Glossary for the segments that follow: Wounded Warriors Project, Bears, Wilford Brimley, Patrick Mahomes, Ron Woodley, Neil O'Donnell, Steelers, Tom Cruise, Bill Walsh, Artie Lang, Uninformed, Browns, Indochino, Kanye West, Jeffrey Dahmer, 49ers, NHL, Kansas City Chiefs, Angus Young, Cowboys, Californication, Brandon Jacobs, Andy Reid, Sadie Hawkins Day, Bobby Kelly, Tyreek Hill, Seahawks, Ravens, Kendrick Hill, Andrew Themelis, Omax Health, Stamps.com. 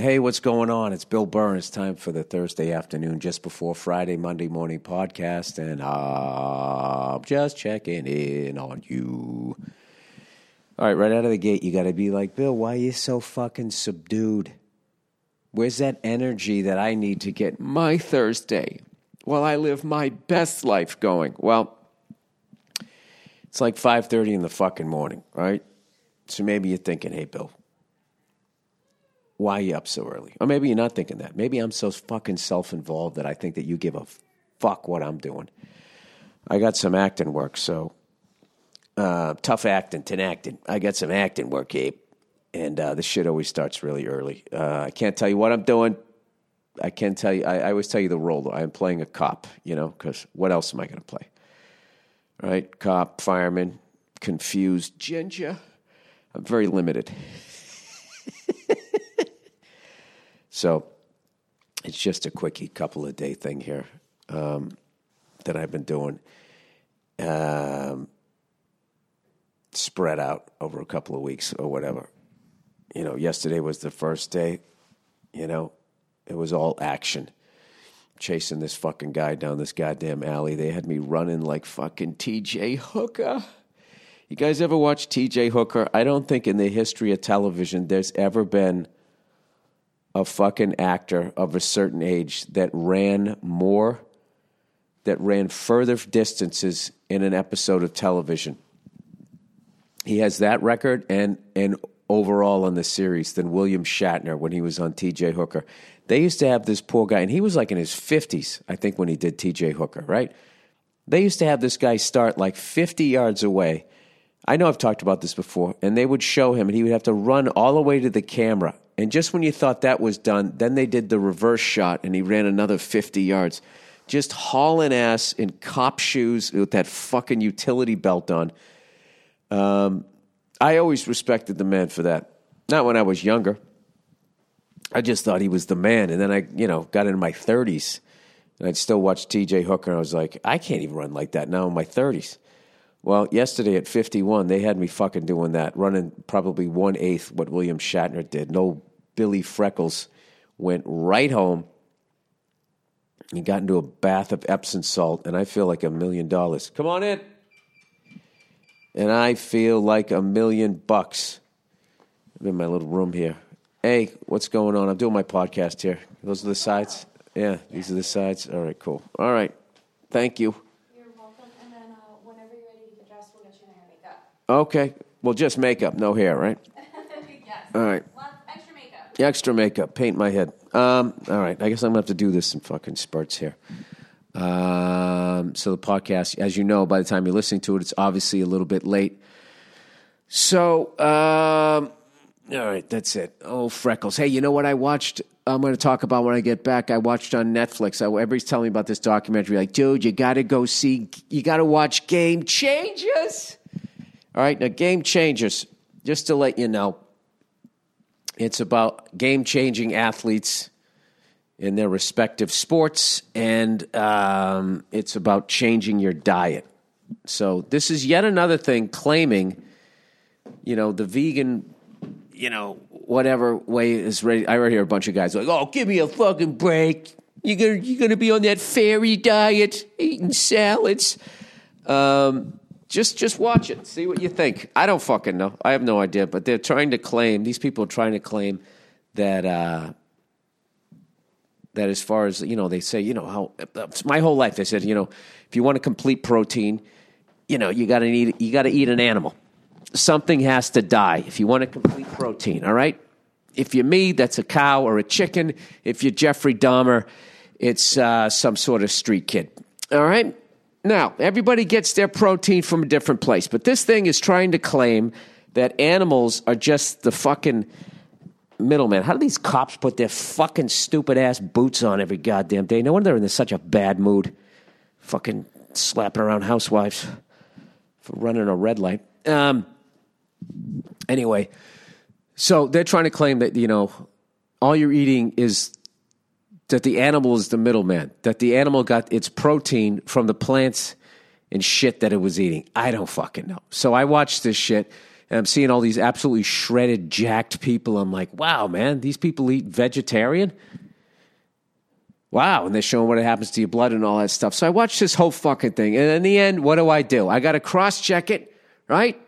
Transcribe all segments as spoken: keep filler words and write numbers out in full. Hey, what's going on? It's Bill Burr. It's time for the Thursday afternoon, just before Friday, Monday morning podcast, and I'm just checking in on you. All right, right out of the gate, you got to be like, Bill, why are you so fucking subdued? Where's that energy that I need to get my Thursday while I live my best life going? Well, it's like five thirty in the fucking morning, right? So maybe you're thinking, hey, Bill, why are you up so early? Or maybe you're not thinking that. Maybe I'm so fucking self-involved that I think that you give a fuck what I'm doing. I got some acting work, so... Uh, tough acting, ten acting. I got some acting work, Abe. And uh, this shit always starts really early. Uh, I can't tell you what I'm doing. I can tell you, I, I always tell you the role. I'm playing a cop, you know, because what else am I going to play? Right? Cop, fireman, confused, ginger. I'm very limited. So it's just a quickie couple of day thing here um, that I've been doing. Um... spread out over a couple of weeks or whatever. You know, yesterday was the first day, you know, it was all action. Chasing this fucking guy down this goddamn alley. They had me running like fucking T J. Hooker. You guys ever watch T J. Hooker? I don't think in the history of television there's ever been a fucking actor of a certain age that ran more, that ran further distances in an episode of television. He has that record and and overall on the series than William Shatner when he was on T J. Hooker. They used to have this poor guy, and he was like in his fifties, I think, when he did T J. Hooker, right? They used to have this guy start like fifty yards away. I know I've talked about this before, and they would show him, and he would have to run all the way to the camera. And just when you thought that was done, then they did the reverse shot, and he ran another fifty yards. Just hauling ass in cop shoes with that fucking utility belt on. Um, I always respected the man for that. Not when I was younger. I just thought he was the man. And then I, you know, got into my thirties and I'd still watch T J. Hooker. And I was like, I can't even run like that now in my thirties. Well, yesterday at fifty-one, they had me fucking doing that, running probably one eighth what William Shatner did. No, Billy Freckles went right home and got into a bath of Epsom salt. And I feel like a million dollars. Come on in. And I feel like a million bucks. I'm in my little room here. Hey, what's going on? I'm doing my podcast here. Those are the sides? Yeah, these are the sides. All right, cool. All right. Thank you. You're welcome. And then uh, whenever you're ready to get dressed, we'll get you in your makeup. Okay. Well, just makeup, no hair, right? Yes. All right. Well, extra makeup. Extra makeup. Paint my head. Um. All right. I guess I'm going to have to do this in fucking spurts here. Um, so the podcast, as you know, by the time you're listening to it, it's obviously a little bit late. So, um, all right, that's it. Oh, Freckles. Hey, you know what I watched? I'm going to talk about when I get back. I watched on Netflix. I, everybody's telling me about this documentary. Like, dude, you got to go see, you got to watch Game Changers. All right. Now Game Changers, just to let you know, it's about game changing athletes in their respective sports, and um, it's about changing your diet. So this is yet another thing claiming, you know, the vegan, you know, whatever way is ready. I already hear a bunch of guys like, oh, give me a fucking break. You're going you're gonna be on that fairy diet, eating salads. Um, just, just watch it. See what you think. I don't fucking know. I have no idea, but they're trying to claim, these people are trying to claim that... Uh, That as far as, you know, they say, you know, how my whole life they said, you know, if you want to complete protein, you know, you got to need, you got to eat an animal. Something has to die if you want to complete protein, all right? If you're me, that's a cow or a chicken. If you're Jeffrey Dahmer, it's uh, some sort of street kid, all right? Now, everybody gets their protein from a different place, but this thing is trying to claim that animals are just the fucking... middleman. How do these cops put their fucking stupid ass boots on every goddamn day? No wonder they're in such a bad mood. Fucking slapping around housewives for running a red light. Um. Anyway, so they're trying to claim that, you know, all you're eating is that the animal is the middleman, that the animal got its protein from the plants and shit that it was eating. I don't fucking know. So I watched this shit. And I'm seeing all these absolutely shredded, jacked people. I'm like, wow, man, these people eat vegetarian? Wow. And they're showing what happens to your blood and all that stuff. So I watched this whole fucking thing. And in the end, what do I do? I got to cross-check it, right?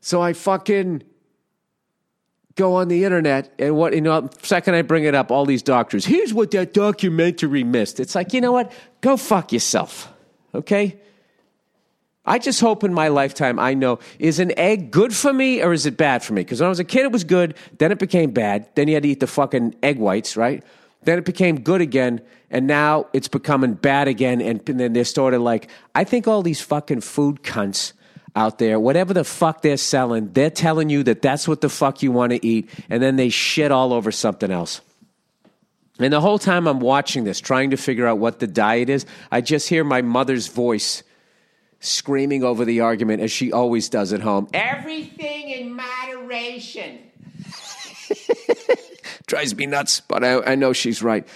So I fucking go on the internet, and what, you know, second I bring it up, all these doctors, here's what that documentary missed. It's like, you know what? Go fuck yourself, okay? I just hope in my lifetime I know, is an egg good for me or is it bad for me? Because when I was a kid, it was good. Then it became bad. Then you had to eat the fucking egg whites, right? Then it became good again, and now it's becoming bad again. And, and then they're sort of like, I think all these fucking food cunts out there, whatever the fuck they're selling, they're telling you that that's what the fuck you want to eat, and then they shit all over something else. And the whole time I'm watching this, trying to figure out what the diet is, I just hear my mother's voice screaming over the argument, as she always does at home. Everything in moderation. Drives me nuts, but I, I know she's right.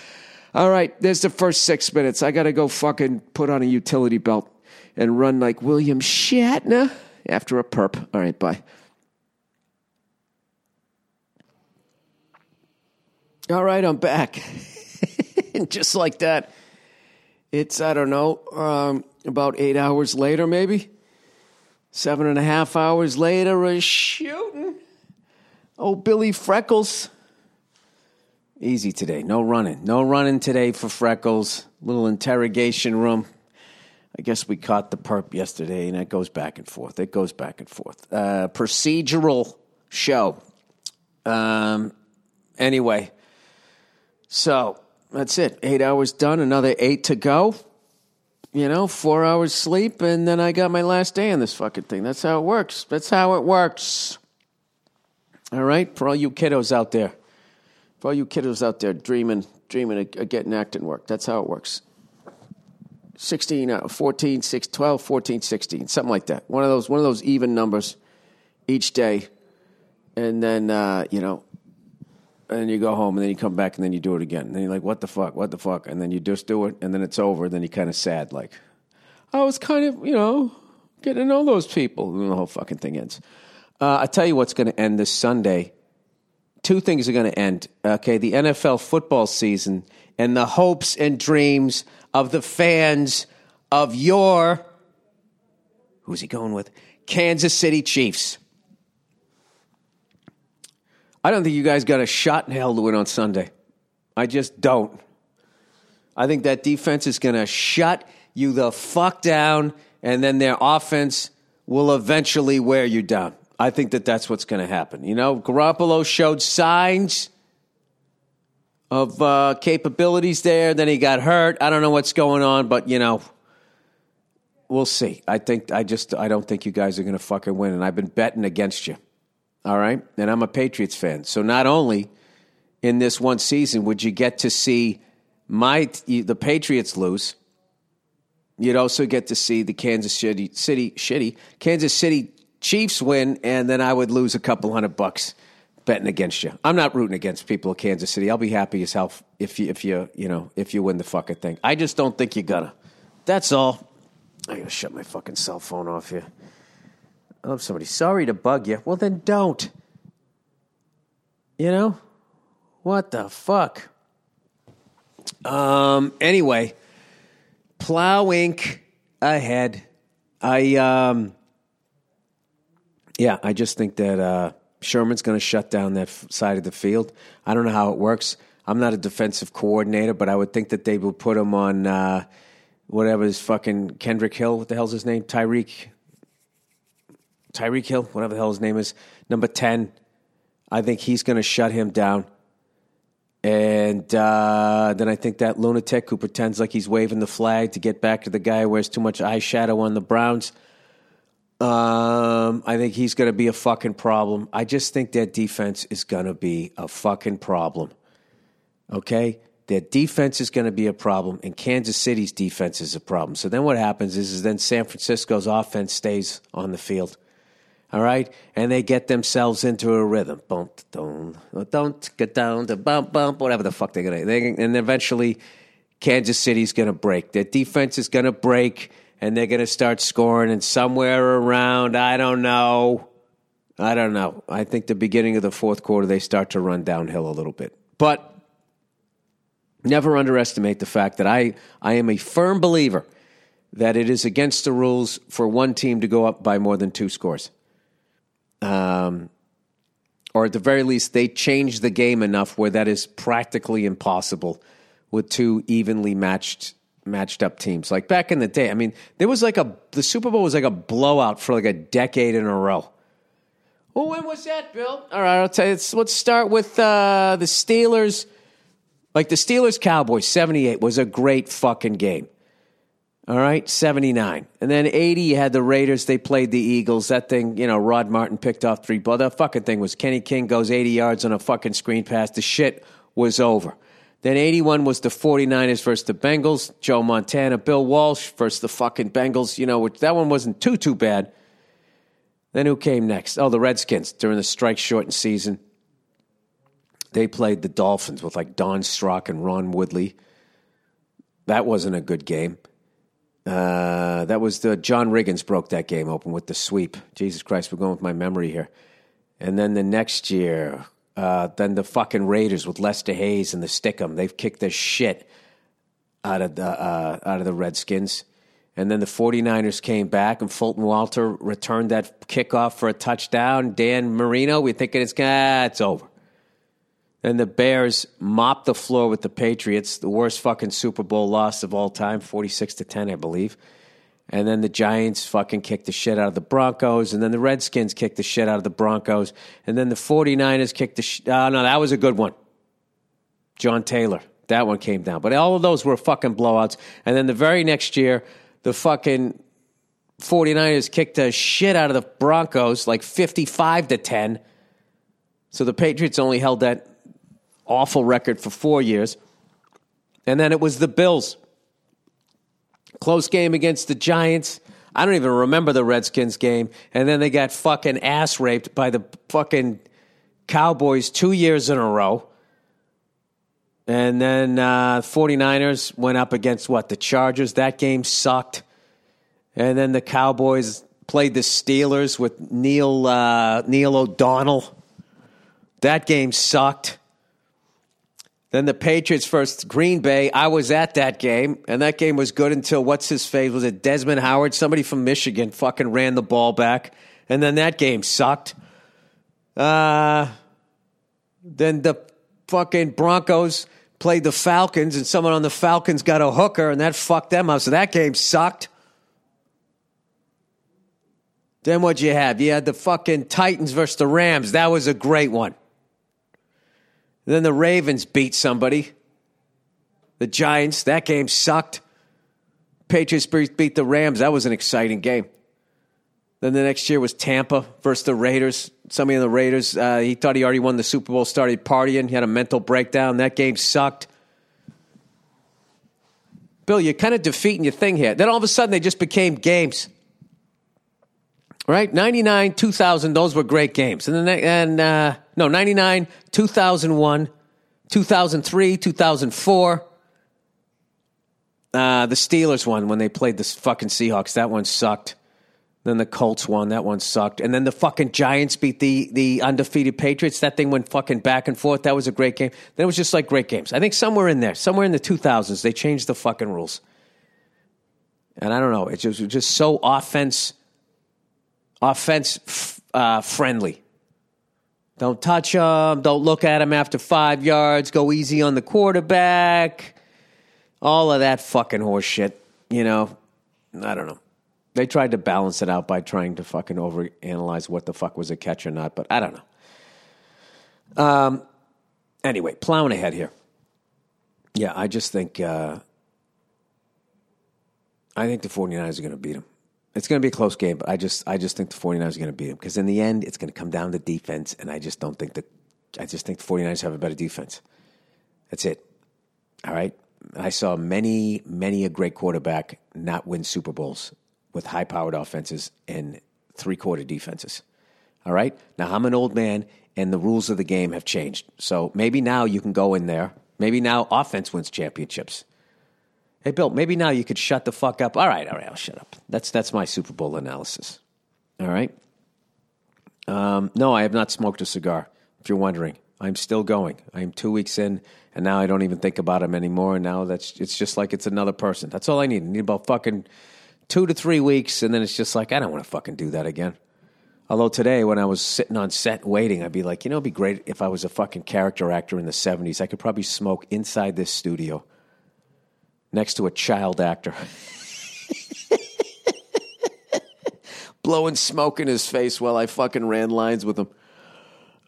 All right, there's the first six minutes. I got to go fucking put on a utility belt and run like William Shatner after a perp. All right, bye. All right, I'm back. And just like that, it's, I don't know, um... about eight hours later, maybe. Seven and a half hours later, we're shooting. Oh, Billy Freckles. Easy today. No running. No running today for Freckles. Little interrogation room. I guess we caught the perp yesterday, and it goes back and forth. It goes back and forth. Uh, procedural show. Um. Anyway. So, that's it. Eight hours done. Another eight to go. You know, four hours sleep, and then I got my last day on this fucking thing. That's how it works. That's how it works. All right? For all you kiddos out there. For all you kiddos out there dreaming, dreaming of getting acting work. That's how it works. sixteen, fourteen, six, twelve, fourteen, sixteen. Something like that. One of those, one of those even numbers each day. And then, uh, you know, and then you go home, and then you come back, and then you do it again. And then you're like, what the fuck, what the fuck? And then you just do it, and then it's over, and then you're kind of sad, like, I was kind of, you know, getting to know those people. And the whole fucking thing ends. Uh, I tell you what's going to end this Sunday. Two things are going to end, okay? The N F L football season and the hopes and dreams of the fans of your, who's he going with? Kansas City Chiefs. I don't think you guys got a shot in hell to win on Sunday. I just don't. I think that defense is going to shut you the fuck down, and then their offense will eventually wear you down. I think that that's what's going to happen. You know, Garoppolo showed signs of uh, capabilities there. Then he got hurt. I don't know what's going on, but, you know, we'll see. I think I just I don't think you guys are going to fucking win, and I've been betting against you. All right, and I'm a Patriots fan. So not only in this one season would you get to see my the Patriots lose, you'd also get to see the Kansas City City shitty Kansas City Chiefs win, and then I would lose a couple hundred bucks betting against you. I'm not rooting against people of Kansas City. I'll be happy as hell if you if you you know if you win the fucking thing. I just don't think you're gonna. That's all. I gotta shut my fucking cell phone off here. I love somebody. Sorry to bug you. Well, then don't. You know? What the fuck? Um. Anyway, plow ink ahead. I, um, yeah, I just think that uh, Sherman's going to shut down that f- side of the field. I don't know how it works. I'm not a defensive coordinator, but I would think that they would put him on uh, whatever his fucking Kendrick Hill. What the hell's his name? Tyreek Tyreek Hill, whatever the hell his name is, number ten. I think he's going to shut him down. And uh, then I think that lunatic who pretends like he's waving the flag to get back to the guy who wears too much eyeshadow on the Browns, um, I think he's going to be a fucking problem. I just think their defense is going to be a fucking problem. Okay? Their defense is going to be a problem, and Kansas City's defense is a problem. So then what happens is, is then San Francisco's offense stays on the field. All right, and they get themselves into a rhythm. Bump, don't, don't get down to bump, bump, whatever the fuck they're gonna. They, and eventually, Kansas City's gonna break. Their defense is gonna break, and they're gonna start scoring. And somewhere around, I don't know, I don't know. I think the beginning of the fourth quarter, they start to run downhill a little bit. But never underestimate the fact that I, I am a firm believer that it is against the rules for one team to go up by more than two scores. Um, or at the very least, they change the game enough where that is practically impossible with two evenly matched matched up teams. Like back in the day, I mean, there was like a, the Super Bowl was like a blowout for like a decade in a row. Well, when was that, Bill? All right, I'll tell you. Let's, let's start with uh, the Steelers. Like the Steelers-Cowboys, seventy-eight was a great fucking game. All right, seventy-nine. And then eighty, you had the Raiders. They played the Eagles. That thing, you know, Rod Martin picked off three balls. That fucking thing was Kenny King goes eighty yards on a fucking screen pass. The shit was over. Then eighty-one was the 49ers versus the Bengals. Joe Montana, Bill Walsh versus the fucking Bengals. You know, which, that one wasn't too, too bad. Then who came next? Oh, the Redskins during the strike-shortened season. They played the Dolphins with like Don Strock and Ron Woodley. That wasn't a good game. Uh, that was the John Riggins broke that game open with the sweep. Jesus Christ, we're going with my memory here. And then the next year, uh, then the fucking Raiders with Lester Hayes and the Stickum. They've kicked the shit out of the uh, out of the Redskins. And then the 49ers came back, and Fulton Walter returned that kickoff for a touchdown. Dan Marino, we're thinking it's, ah, it's over. Then the Bears mopped the floor with the Patriots, the worst fucking Super Bowl loss of all time, forty-six to ten, I believe. And then the Giants fucking kicked the shit out of the Broncos, and then the Redskins kicked the shit out of the Broncos, and then the 49ers kicked the shit. Oh, no, that was a good one. John Taylor, that one came down. But all of those were fucking blowouts. And then the very next year, the fucking 49ers kicked the shit out of the Broncos, like fifty-five to ten. So the Patriots only held that awful record for four years. And then it was the Bills. Close game against the Giants. I don't even remember the Redskins game. And then they got fucking ass raped by the fucking Cowboys two years in a row. And then uh, 49ers went up against, what, the Chargers. That game sucked. And then the Cowboys played the Steelers with Neil uh, Neil O'Donnell. That game sucked. Then the Patriots versus Green Bay. I was at that game, and that game was good until what's-his-face? Was it Desmond Howard? Somebody from Michigan fucking ran the ball back. And then that game sucked. Uh, then the fucking Broncos played the Falcons, and someone on the Falcons got a hooker, and that fucked them up. So that game sucked. Then what'd you have? You had the fucking Titans versus the Rams. That was a great one. Then the Ravens beat somebody. The Giants. That game sucked. Patriots beat the Rams. That was an exciting game. Then the next year was Tampa versus the Raiders. Somebody in the Raiders, uh, he thought he already won the Super Bowl, started partying. He had a mental breakdown. That game sucked. Bill, you're kind of defeating your thing here. Then all of a sudden, they just became games. Right? ninety-nine, two thousand, those were great games. And, then, and uh, no, ninety-nine, two thousand one, two thousand three, two thousand four. Uh, the Steelers won when they played the fucking Seahawks. That one sucked. Then the Colts won. That one sucked. And then the fucking Giants beat the the undefeated Patriots. That thing went fucking back and forth. That was a great game. Then it was just like great games. I think somewhere in there, somewhere in the two thousands, they changed the fucking rules. And I don't know. It just, it was just so offense, offense uh, friendly. Don't touch them. Don't look at them after five yards. Go easy on the quarterback. All of that fucking horse shit. You know, I don't know. They tried to balance it out by trying to fucking overanalyze what the fuck was a catch or not, but I don't know. Um, anyway, plowing ahead here. Yeah, I just think uh, I think the 49ers are going to beat them. It's going to be a close game, but I just I just think the 49ers are going to beat them because in the end, it's going to come down to defense, and I just don't think that I just think the 49ers have a better defense. That's it. All right? I saw many, many a great quarterback not win Super Bowls with high-powered offenses and three-quarter defenses. All right? Now, I'm an old man, and the rules of the game have changed. So maybe now you can go in there. Maybe now offense wins championships. Hey, Bill, maybe now you could shut the fuck up. All right, all right, I'll shut up. That's that's my Super Bowl analysis. All right? Um, no, I have not smoked a cigar, if you're wondering. I'm still going. I am two weeks in, and now I don't even think about him anymore. And now that's it's just like it's another person. That's all I need. I need about fucking two to three weeks, and then it's just like, I don't want to fucking do that again. Although today, when I was sitting on set waiting, I'd be like, you know, it'd be great if I was a fucking character actor in the seventies. I could probably smoke inside this studio next to a child actor. Blowing smoke in his face while I fucking ran lines with him.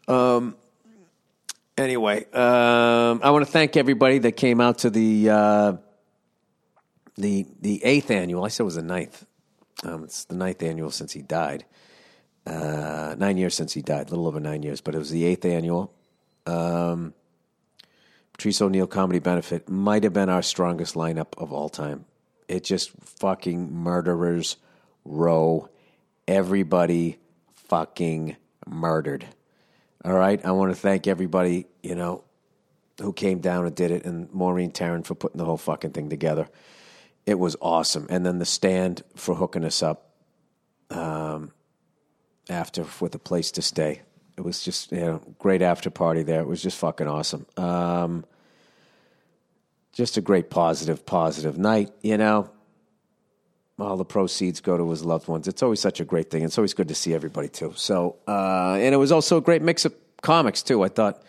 Um... Anyway, um, I want to thank everybody that came out to the uh, the the eighth annual. I said it was the ninth. Um, it's the ninth annual since he died. Uh, nine years since he died, a little over nine years, but it was the eighth annual. Um, Patrice O'Neill Comedy Benefit might have been our strongest lineup of all time. It just fucking murderers row. Everybody fucking murdered. All right, I want to thank everybody, you know, who came down and did it, and Maureen Tarrant for putting the whole fucking thing together. It was awesome. And then the stand for hooking us up um, after with a place to stay. It was just, you know, great after party there. It was just fucking awesome. Um, just a great positive, positive night, you know. All the proceeds go to his loved ones. It's always such a great thing. It's always good to see everybody, too. So, uh, and it was also a great mix of comics, too. I thought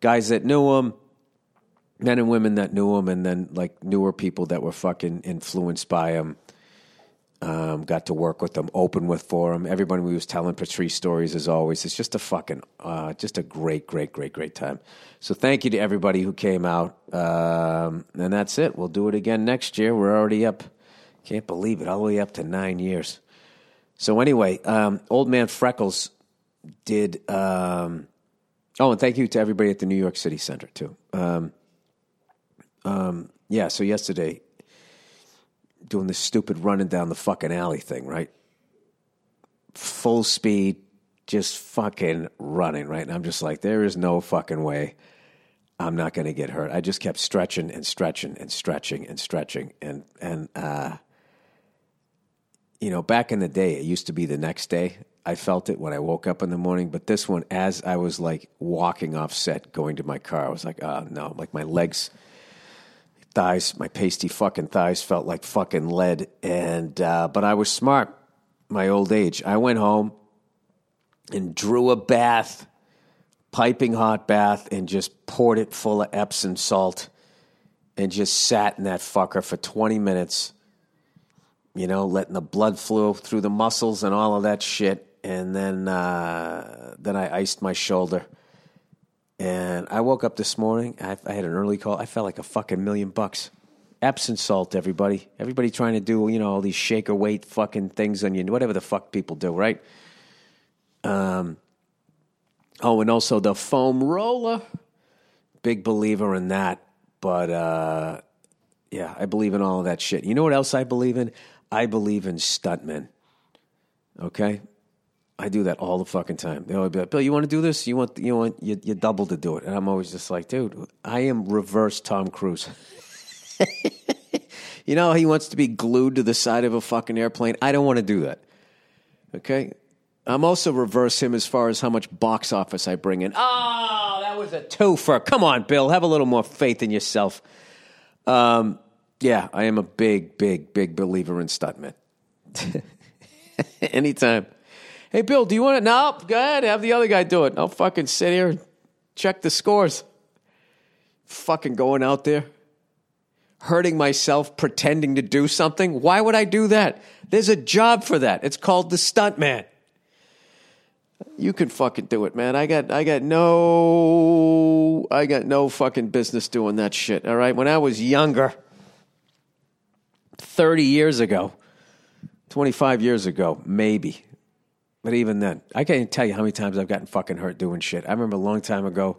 guys that knew him, men and women that knew him, and then, like, newer people that were fucking influenced by him, um, got to work with him, open with for him. Everybody we was telling Patrice stories, as always. It's just a fucking, uh, just a great, great, great, great time. So thank you to everybody who came out. Um, and that's it. We'll do it again next year. We're already up. Can't believe it, all the way up to nine years. So anyway, um, Old Man Freckles did... Um, oh, and thank you to everybody at the New York City Center, too. Um, um, yeah, so yesterday, doing this stupid running down the fucking alley thing, right? Full speed, just fucking running, right? And I'm just like, there is no fucking way I'm not going to get hurt. I just kept stretching and stretching and stretching and stretching. And... and uh, you know, back in the day, it used to be the next day. I felt it when I woke up in the morning. But this one, as I was, like, walking off set, going to my car, I was like, oh, no. Like, my legs, thighs, my pasty fucking thighs felt like fucking lead. And uh, but I was smart, my old age. I went home and drew a bath, piping hot bath, and just poured it full of Epsom salt and just sat in that fucker for twenty minutes. You know, letting the blood flow through the muscles and all of that shit. And then uh, then I iced my shoulder. And I woke up this morning. I, I had an early call. I felt like a fucking million bucks. Epsom salt, everybody. Everybody trying to do, you know, all these shaker weight fucking things on you. Whatever the fuck people do, right? Um. Oh, and also the foam roller. Big believer in that. But, uh, yeah, I believe in all of that shit. You know what else I believe in? I believe in stuntmen, okay? I do that all the fucking time. They always be like, Bill, you want to do this? You want you want your, your double to do it. And I'm always just like, dude, I am reverse Tom Cruise. You know, he wants to be glued to the side of a fucking airplane. I don't want to do that, okay? I'm also reverse him as far as how much box office I bring in. Oh, that was a twofer. Come on, Bill, have a little more faith in yourself. Um. Yeah, I am a big, big, big believer in stuntmen. Anytime. Hey, Bill, do you want to? No, go ahead. Have the other guy do it. I'll fucking sit here and check the scores. Fucking going out there, hurting myself, pretending to do something. Why would I do that? There's a job for that. It's called the stuntman. You can fucking do it, man. I got, I got no, I got no fucking business doing that shit. All right. When I was younger, thirty years ago, twenty-five years ago, maybe, but even then, I can't tell you how many times I've gotten fucking hurt doing shit. I remember a long time ago.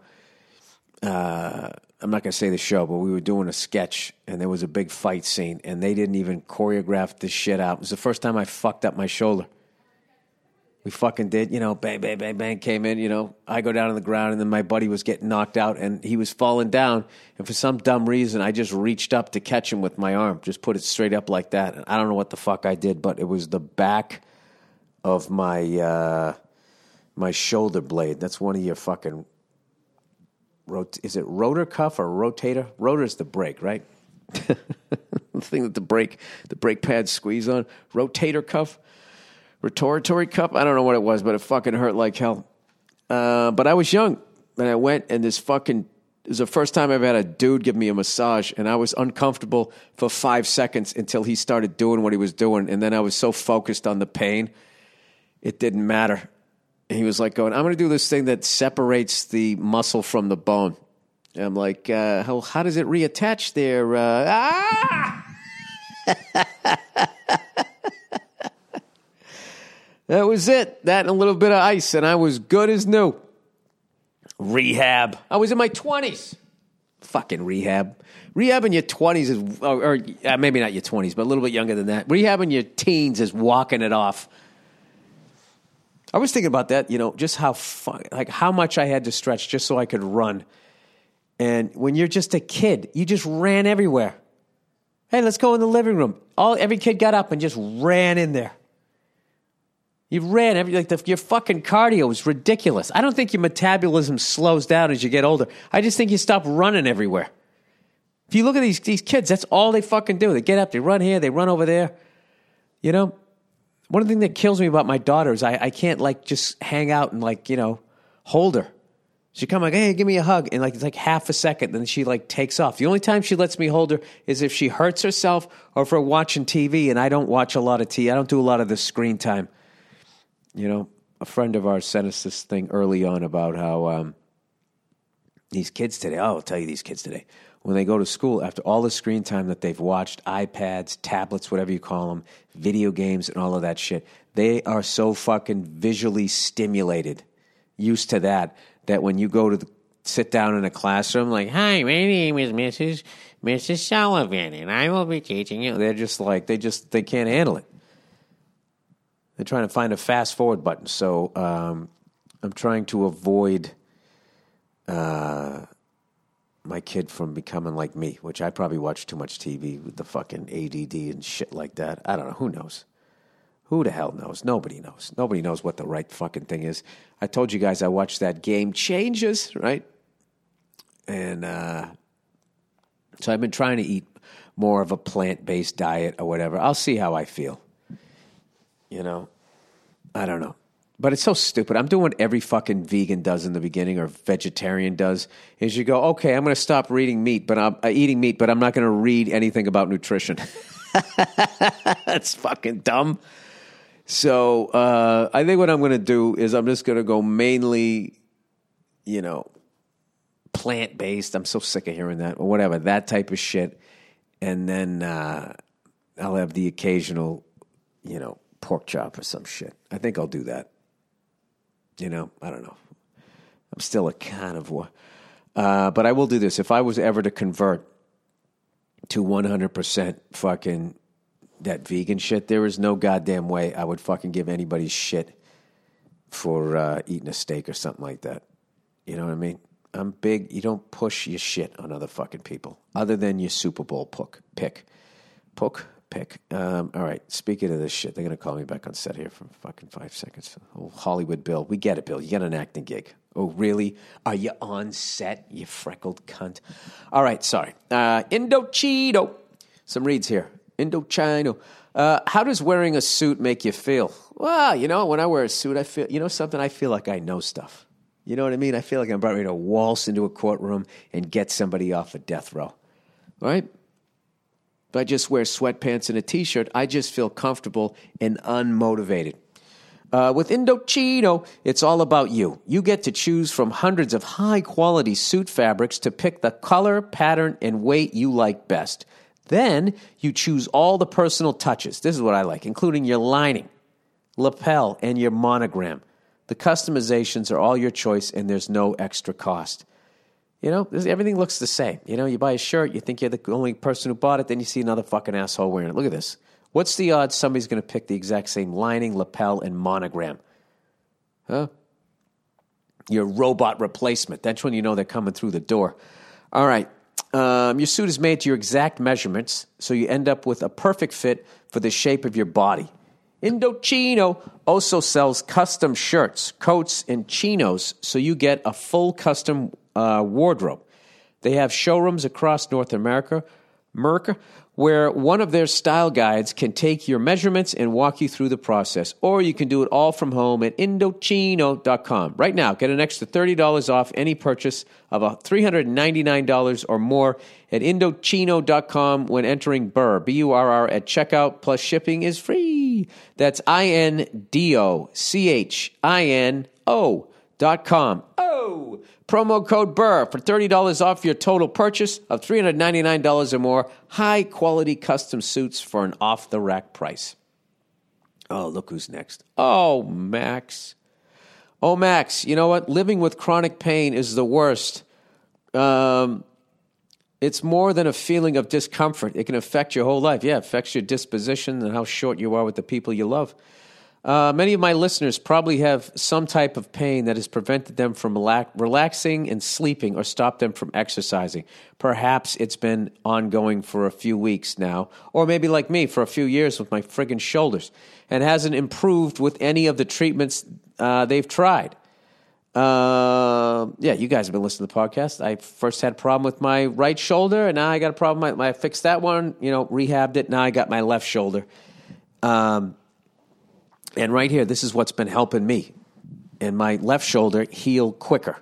Uh, I'm not gonna say the show, but we were doing a sketch, and there was a big fight scene, and they didn't even choreograph this shit out. It was the first time I fucked up my shoulder. We fucking did, you know, bang, bang, bang, bang, came in, you know. I go down on the ground, and then my buddy was getting knocked out, and he was falling down. And for some dumb reason, I just reached up to catch him with my arm, just put it straight up like that. And I don't know what the fuck I did, but it was the back of my, uh, my shoulder blade. That's one of your fucking, rot- is it rotor cuff or rotator? Rotor's the brake, right? The thing that the brake, the brake pads squeeze on. Rotator cuff, retoratory cuff. I don't know what it was, but it fucking hurt like hell. Uh, but I was young, and I went, and this fucking, it was the first time I've had a dude give me a massage, and I was uncomfortable for five seconds until he started doing what he was doing, and then I was so focused on the pain, it didn't matter. And he was like going, I'm going to do this thing that separates the muscle from the bone. And I'm like, uh, how, how does it reattach there? Uh, ah! That was it. That and a little bit of ice, and I was good as new. Rehab. I was in my twenties. Fucking rehab. Rehab in your twenties is, or, or uh, maybe not your twenties, but a little bit younger than that. Rehab in your teens is walking it off. I was thinking about that, you know, just how fun, like how much I had to stretch just so I could run. And when you're just a kid, you just ran everywhere. Hey, let's go in the living room. All every kid got up and just ran in there. You ran every like the, your fucking cardio is ridiculous. I don't think your metabolism slows down as you get older. I just think you stop running everywhere. If you look at these these kids, that's all they fucking do. They get up, they run here, they run over there. You know, one thing that kills me about my daughter is I, I can't like just hang out and like you know hold her. She come like, hey, give me a hug, and like it's like half a second, then she like takes off. The only time she lets me hold her is if she hurts herself or if we're watching T V, and I don't watch a lot of T V. I don't do a lot of the screen time. You know, a friend of ours sent us this thing early on about how um, these kids today, oh, I'll tell you these kids today, when they go to school, after all the screen time that they've watched, iPads, tablets, whatever you call them, video games and all of that shit, they are so fucking visually stimulated, used to that, that when you go to the, sit down in a classroom like, hi, my name is Missus Missus Sullivan, and I will be teaching you. They're just like, they just, they can't handle it. They're trying to find a fast forward button, so um, I'm trying to avoid uh, my kid from becoming like me, which I probably watch too much T V with the fucking A D D and shit like that. I don't know. Who knows? Who the hell knows? Nobody knows. Nobody knows what the right fucking thing is. I told you guys I watched that Game Changers, right? And uh, so I've been trying to eat more of a plant-based diet or whatever. I'll see how I feel. You know, I don't know. But it's so stupid. I'm doing what every fucking vegan does in the beginning or vegetarian does is you go, okay, I'm going to stop reading meat, but I'm uh, eating meat, but I'm not going to read anything about nutrition. That's fucking dumb. So uh, I think what I'm going to do is I'm just going to go mainly, you know, plant-based. I'm so sick of hearing that or whatever, that type of shit. And then uh, I'll have the occasional, you know, pork chop or some shit. I think I'll do that. You know, I don't know. I'm still a carnivore. Uh, but I will do this. If I was ever to convert to one hundred percent fucking that vegan shit, there is no goddamn way I would fucking give anybody shit for uh, eating a steak or something like that. You know what I mean? I'm big. You don't push your shit on other fucking people other than your Super Bowl pick. Pick. Pick. Pick. Um, all right, speaking of this shit, they're going to call me back on set here for fucking five seconds. Oh, Hollywood Bill. We get it, Bill. You got an acting gig. Oh, really? Are you on set, you freckled cunt? All right, sorry. Uh, Indochino. Some reads here. Indochino. Uh, how does wearing a suit make you feel? Well, you know, when I wear a suit, I feel, you know something? I feel like I know stuff. You know what I mean? I feel like I'm about ready to waltz into a courtroom and get somebody off of death row. All right? If I just wear sweatpants and a T-shirt, I just feel comfortable and unmotivated. Uh, with Indochino, it's all about you. You get to choose from hundreds of high-quality suit fabrics to pick the color, pattern, and weight you like best. Then you choose all the personal touches. This is what I like, including your lining, lapel, and your monogram. The customizations are all your choice, and there's no extra cost. You know, this, everything looks the same. You know, you buy a shirt, you think you're the only person who bought it, then you see another fucking asshole wearing it. Look at this. What's the odds somebody's going to pick the exact same lining, lapel, and monogram? Huh? Your robot replacement. That's when you know they're coming through the door. All right. Um, your suit is made to your exact measurements, so you end up with a perfect fit for the shape of your body. Indochino also sells custom shirts, coats, and chinos, so you get a full custom uh, wardrobe. They have showrooms across North America, America, where one of their style guides can take your measurements and walk you through the process. Or you can do it all from home at Indochino dot com. Right now, get an extra thirty dollars off any purchase of three hundred ninety-nine dollars or more at Indochino dot com when entering Burr, B U R R, at checkout, plus shipping is free. That's I N D O C H I N O dot com. Oh! Promo code BURR for thirty dollars off your total purchase of three hundred ninety-nine dollars or more. High-quality custom suits for an off-the-rack price. Oh, look who's next. Oh, Max. Oh, Max, you know what? Living with chronic pain is the worst. Um, it's more than a feeling of discomfort. It can affect your whole life. Yeah, it affects your disposition and how short you are with the people you love. Uh, many of my listeners probably have some type of pain that has prevented them from relax- relaxing and sleeping or stopped them from exercising. Perhaps it's been ongoing for a few weeks now, or maybe like me for a few years with my friggin' shoulders, and hasn't improved with any of the treatments uh, they've tried. Uh, yeah, you guys have been listening to the podcast. I first had a problem with my right shoulder, and now I got a problem. I, I fixed that one, you know, rehabbed it. Now I got my left shoulder. Um... And right here, this is what's been helping me and my left shoulder heal quicker.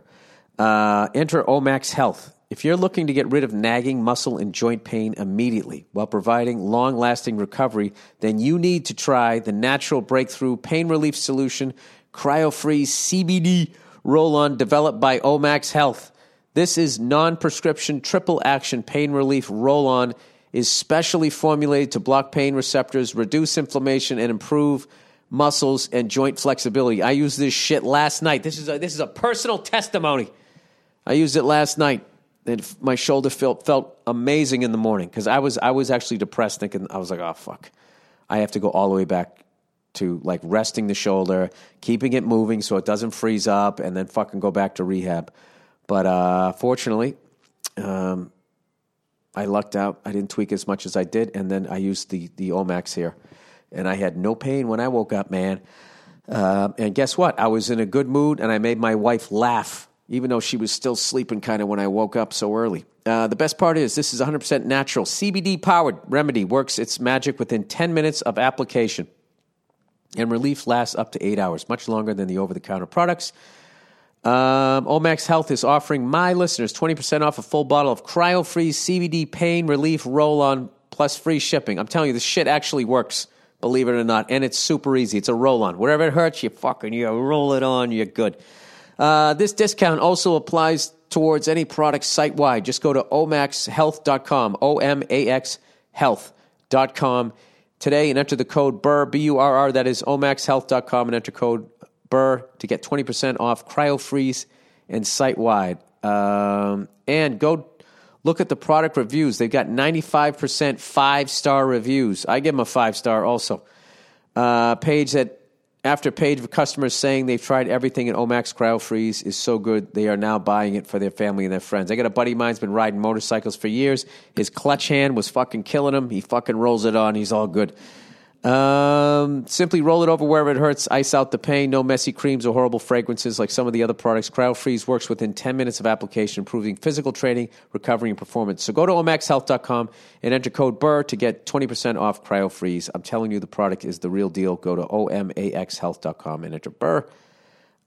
Uh, enter Omax Health. If you're looking to get rid of nagging muscle and joint pain immediately while providing long-lasting recovery, then you need to try the natural breakthrough pain relief solution, CryoFreeze C B D Roll-On, developed by Omax Health. This is non-prescription, triple-action pain relief roll-on, is specially formulated to block pain receptors, reduce inflammation, and improve muscles and joint flexibility. I used this shit last night. This is a, this is a personal testimony. I used it last night, and my shoulder felt felt amazing in the morning because I was I was actually depressed, thinking I was like, oh fuck, I have to go all the way back to like resting the shoulder, keeping it moving so it doesn't freeze up, and then fucking go back to rehab. But uh, fortunately, um, I lucked out. I didn't tweak as much as I did, and then I used the the Omax here. And I had no pain when I woke up, man. Uh, and guess what? I was in a good mood, and I made my wife laugh, even though she was still sleeping kind of when I woke up so early. Uh, the best part is this is one hundred percent natural. C B D-powered remedy works its magic within ten minutes of application, and relief lasts up to eight hours, much longer than the over-the-counter products. Um, Omax Health is offering my listeners twenty percent off a full bottle of CryoFreeze C B D Pain Relief Roll-On plus free shipping. I'm telling you, this shit actually works. Believe it or not, and it's super easy. It's a roll-on. Wherever it hurts, you fucking you roll it on, you're good. Uh, this discount also applies towards any product site-wide. Just go to omax health dot com, O M A X health dot com today and enter the code BURR, B U R R. That is omax health dot com, and enter code BURR to get twenty percent off CryoFreeze and site-wide. Um, and go look at the product reviews. They've got ninety-five percent five-star reviews. I give them a five-star also. Uh, page that after page of customers saying they've tried everything at Omax CryoFreeze is so good they are now buying it for their family and their friends. I got a buddy of mine who's been riding motorcycles for years. His clutch hand was fucking killing him. He fucking rolls it on. He's all good. Um, simply roll it over wherever it hurts, ice out the pain, no messy creams or horrible fragrances like some of the other products. CryoFreeze works within ten minutes of application, improving physical training, recovery, and performance. So go to omax health dot com and enter code BURR to get twenty percent off CryoFreeze. I'm telling you, the product is the real deal. Go to omax health dot com and enter BURR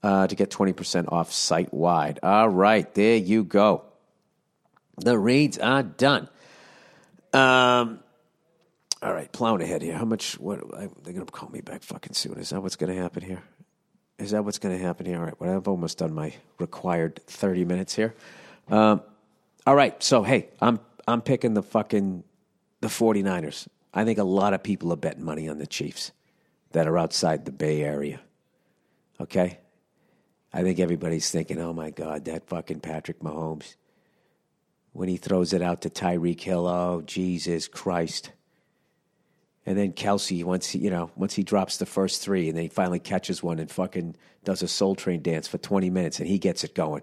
uh, to get twenty percent off site-wide. All right, there you go. The raids are done. Um... All right, plowing ahead here. How much? What? I, they're going to call me back fucking soon. Is that what's going to happen here? Is that what's going to happen here? All right, well, I've almost done my required thirty minutes here. Um, all right, so, hey, I'm I'm picking the fucking the 49ers. I think a lot of people are betting money on the Chiefs that are outside the Bay Area, okay? I think everybody's thinking, oh, my God, that fucking Patrick Mahomes. When he throws it out to Tyreek Hill, oh, Jesus Christ. And then Kelsey, once he, you know, once he drops the first three, and then he finally catches one and fucking does a Soul Train dance for twenty minutes, and he gets it going.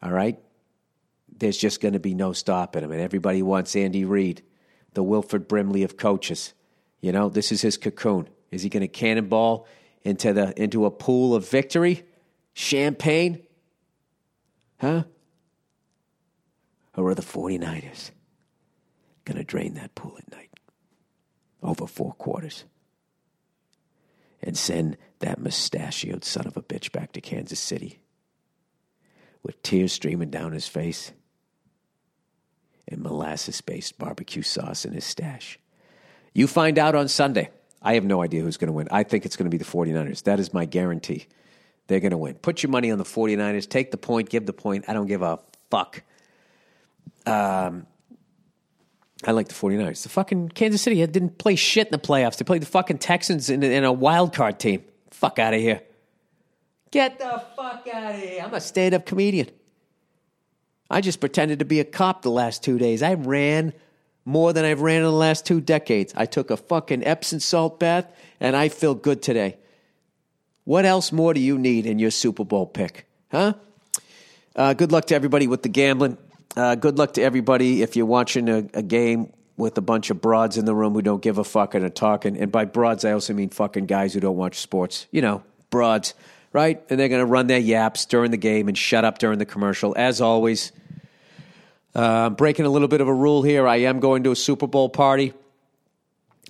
All right? There's just going to be no stopping him. And everybody wants Andy Reid, the Wilford Brimley of coaches. You know, this is his cocoon. Is he going to cannonball into the into a pool of victory? Champagne? Huh? Or are the 49ers going to drain that pool at night over four quarters and send that mustachioed son of a bitch back to Kansas City with tears streaming down his face and molasses-based barbecue sauce in his stash? You find out on Sunday. I have no idea who's going to win. I think it's going to be the 49ers. That is my guarantee. They're going to win. Put your money on the 49ers. Take the point. Give the point. I don't give a fuck. Um, I like the 49ers. The fucking Kansas City didn't play shit in the playoffs. They played the fucking Texans in, in a wild card team. Fuck out of here. Get the fuck out of here. I'm a stand-up comedian. I just pretended to be a cop the last two days. I ran more than I've ran in the last two decades. I took a fucking Epsom salt bath, and I feel good today. What else more do you need in your Super Bowl pick? Huh? Uh, good luck to everybody with the gambling. Uh, good luck to everybody if you're watching a, a game with a bunch of broads in the room who don't give a fuck and are talking. And by broads, I also mean fucking guys who don't watch sports. You know, broads. Right? And they're going to run their yaps during the game and shut up during the commercial. As always, uh, I'm breaking a little bit of a rule here. I am going to a Super Bowl party.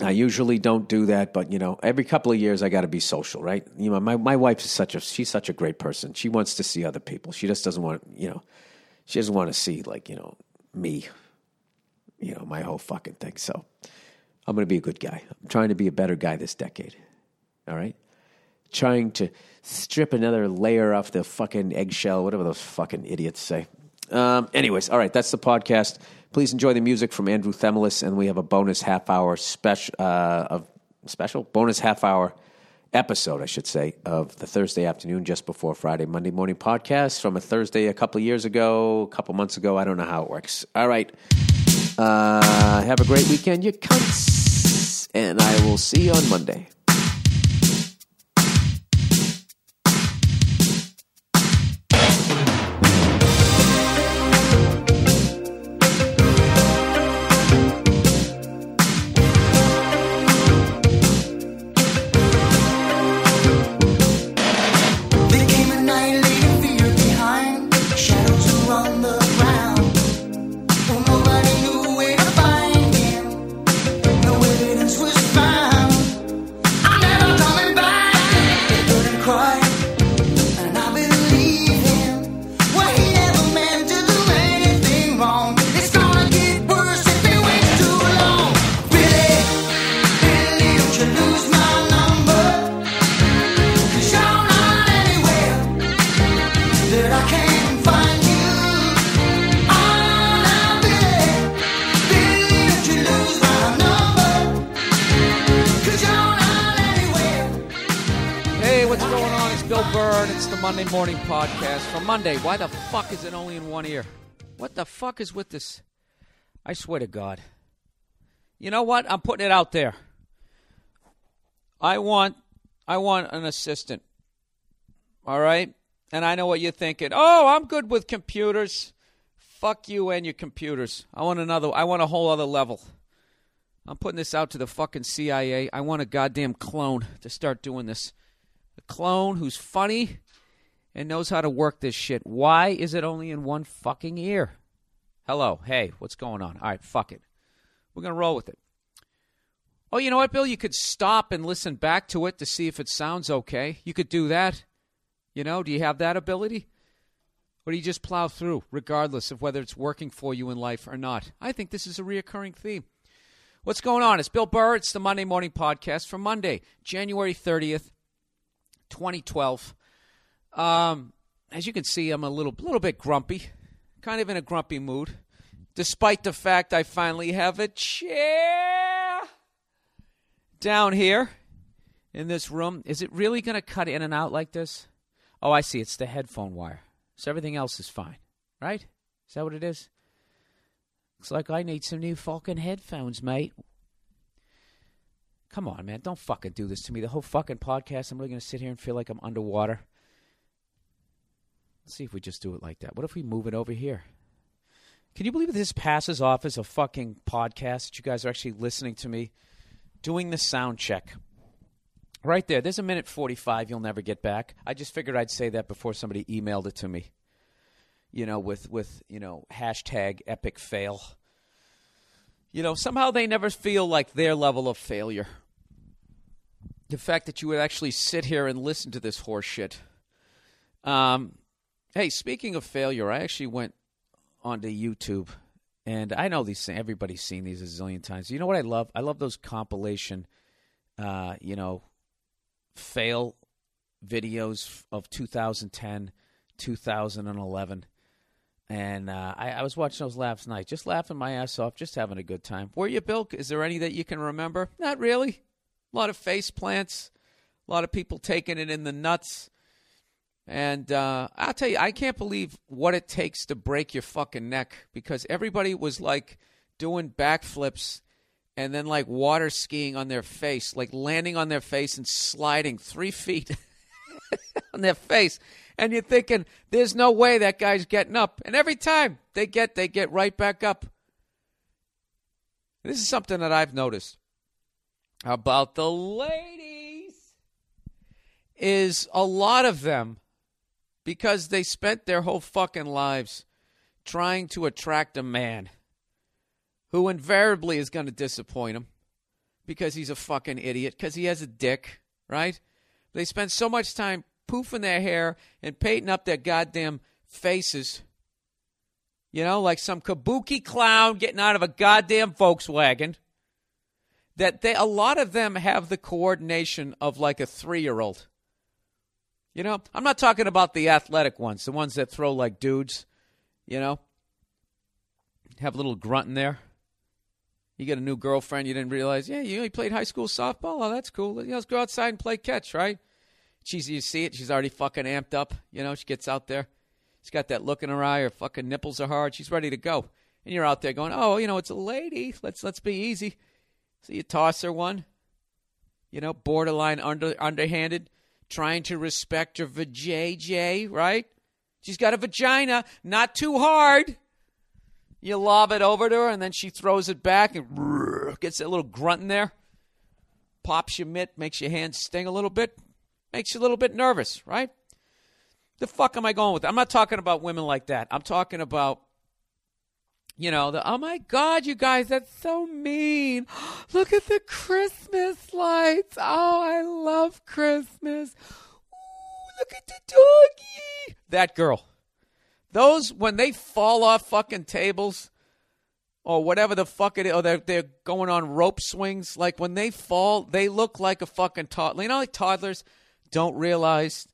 I usually don't do that, but, you know, every couple of years I got to be social, right? You know, my, my wife is such a, she's such a great person. She wants to see other people. She just doesn't want, you know, she doesn't want to see, like, you know, me, you know, my whole fucking thing. So I'm going to be a good guy. I'm trying to be a better guy this decade. All right? Trying to strip another layer off the fucking eggshell, whatever those fucking idiots say. Um, anyways, all right, that's the podcast. Please enjoy the music from Andrew Themelis, and we have a bonus half hour special, uh, of special bonus half hour episode, I should say, of the Thursday afternoon just before Friday, Monday morning podcast from a Thursday a couple of years ago, a couple months ago. I don't know how it works. All right, uh, have a great weekend, you cunts, and I will see you on Monday. Monday morning podcast from Monday. Why the fuck is it only in one ear? What the fuck is with this? I swear to God. You know what? I'm putting it out there. I want, I want an assistant. All right? And I know what you're thinking. Oh, I'm good with computers. Fuck you and your computers. I want another. I want a whole other level. I'm putting this out to the fucking C I A. I want a goddamn clone to start doing this. A clone who's funny and knows how to work this shit. Why is it only in one fucking ear? Hello. Hey, what's going on? All right, fuck it. We're going to roll with it. Oh, you know what, Bill? You could stop and listen back to it to see if it sounds okay. You could do that. You know, do you have that ability? Or do you just plow through, regardless of whether it's working for you in life or not? I think this is a reoccurring theme. What's going on? It's Bill Burr. It's the Monday Morning Podcast for Monday, January thirtieth, twenty twelve. Um, as you can see, I'm a little, little bit grumpy, kind of in a grumpy mood, despite the fact I finally have a chair down here in this room. Is it really going to cut in and out like this? Oh, I see. It's the headphone wire. So everything else is fine, right? Is that what it is? Looks like I need some new fucking headphones, mate. Come on, man. Don't fucking do this to me. The whole fucking podcast, I'm really going to sit here and feel like I'm underwater. Let's see if we just do it like that. What if we move it over here? Can you believe this passes off as a fucking podcast? You guys are actually listening to me doing the sound check. Right there. There's a minute forty-five you'll never get back. I just figured I'd say that before somebody emailed it to me, you know, with, with you know, hashtag epic fail. You know, somehow they never feel like their level of failure. The fact that you would actually sit here and listen to this horse shit. Um, hey, speaking of failure, I actually went onto YouTube, and I know these things, everybody's seen these a zillion times. You know what I love? I love those compilation, uh, you know, fail videos of two thousand ten, two thousand eleven. And uh, I, I was watching those last night, just laughing my ass off, just having a good time. Were you, Bill? Is there any that you can remember? Not really. A lot of face plants, a lot of people taking it in the nuts. And uh, I'll tell you, I can't believe what it takes to break your fucking neck, because everybody was like doing backflips and then like water skiing on their face, like landing on their face and sliding three feet on their face. And you're thinking, there's no way that guy's getting up. And every time they get, they get right back up. This is something that I've noticed about the ladies is a lot of them, because they spent their whole fucking lives trying to attract a man who invariably is going to disappoint them because he's a fucking idiot, because he has a dick, right? They spend so much time poofing their hair and painting up their goddamn faces, you know, like some kabuki clown getting out of a goddamn Volkswagen, that they, a lot of them have the coordination of like a three-year-old. You know, I'm not talking about the athletic ones, the ones that throw like dudes, you know, have a little grunt in there. You get a new girlfriend, you didn't realize, yeah, you only played high school softball? Oh, that's cool. Let's go outside and play catch, right? She's, you see it, she's already fucking amped up. You know, she gets out there. She's got that look in her eye. Her fucking nipples are hard. She's ready to go. And you're out there going, oh, you know, it's a lady. Let's let's be easy. So you toss her one, you know, borderline under underhanded, trying to respect her vajayjay, right? She's got a vagina, not too hard. You lob it over to her, and then she throws it back and gets that little grunt in there. Pops your mitt, makes your hand sting a little bit. Makes you a little bit nervous, right? The fuck am I going with that? I'm not talking about women like that. I'm talking about, you know, the, oh, my God, you guys, that's so mean. Look at the Christmas lights. Oh, I love Christmas. Ooh, look at the doggy. That girl. Those, when they fall off fucking tables or whatever the fuck it is, or they're, they're going on rope swings, like when they fall, they look like a fucking toddler. You know, like toddlers don't realize,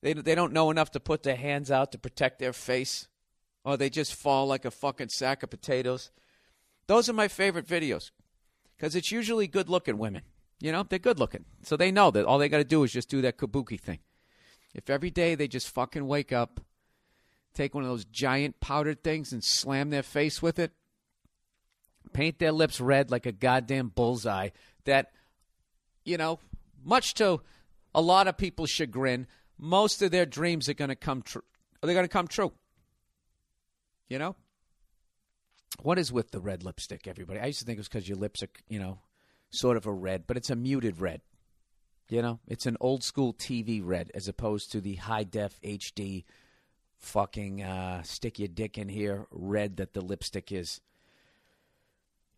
they they don't know enough to put their hands out to protect their face, or they just fall like a fucking sack of potatoes. Those are my favorite videos, because it's usually good-looking women. You know, they're good-looking, so they know that all they got to do is just do that kabuki thing. If every day they just fucking wake up, take one of those giant powdered things and slam their face with it, paint their lips red like a goddamn bullseye, that, you know, much to a lot of people's chagrin, most of their dreams are going to come true. Are they going to come true? You know? What is with the red lipstick, everybody? I used to think it was because your lips are, you know, sort of a red, but it's a muted red. You know? It's an old school T V red, as opposed to the high def H D fucking uh, stick your dick in here red that the lipstick is.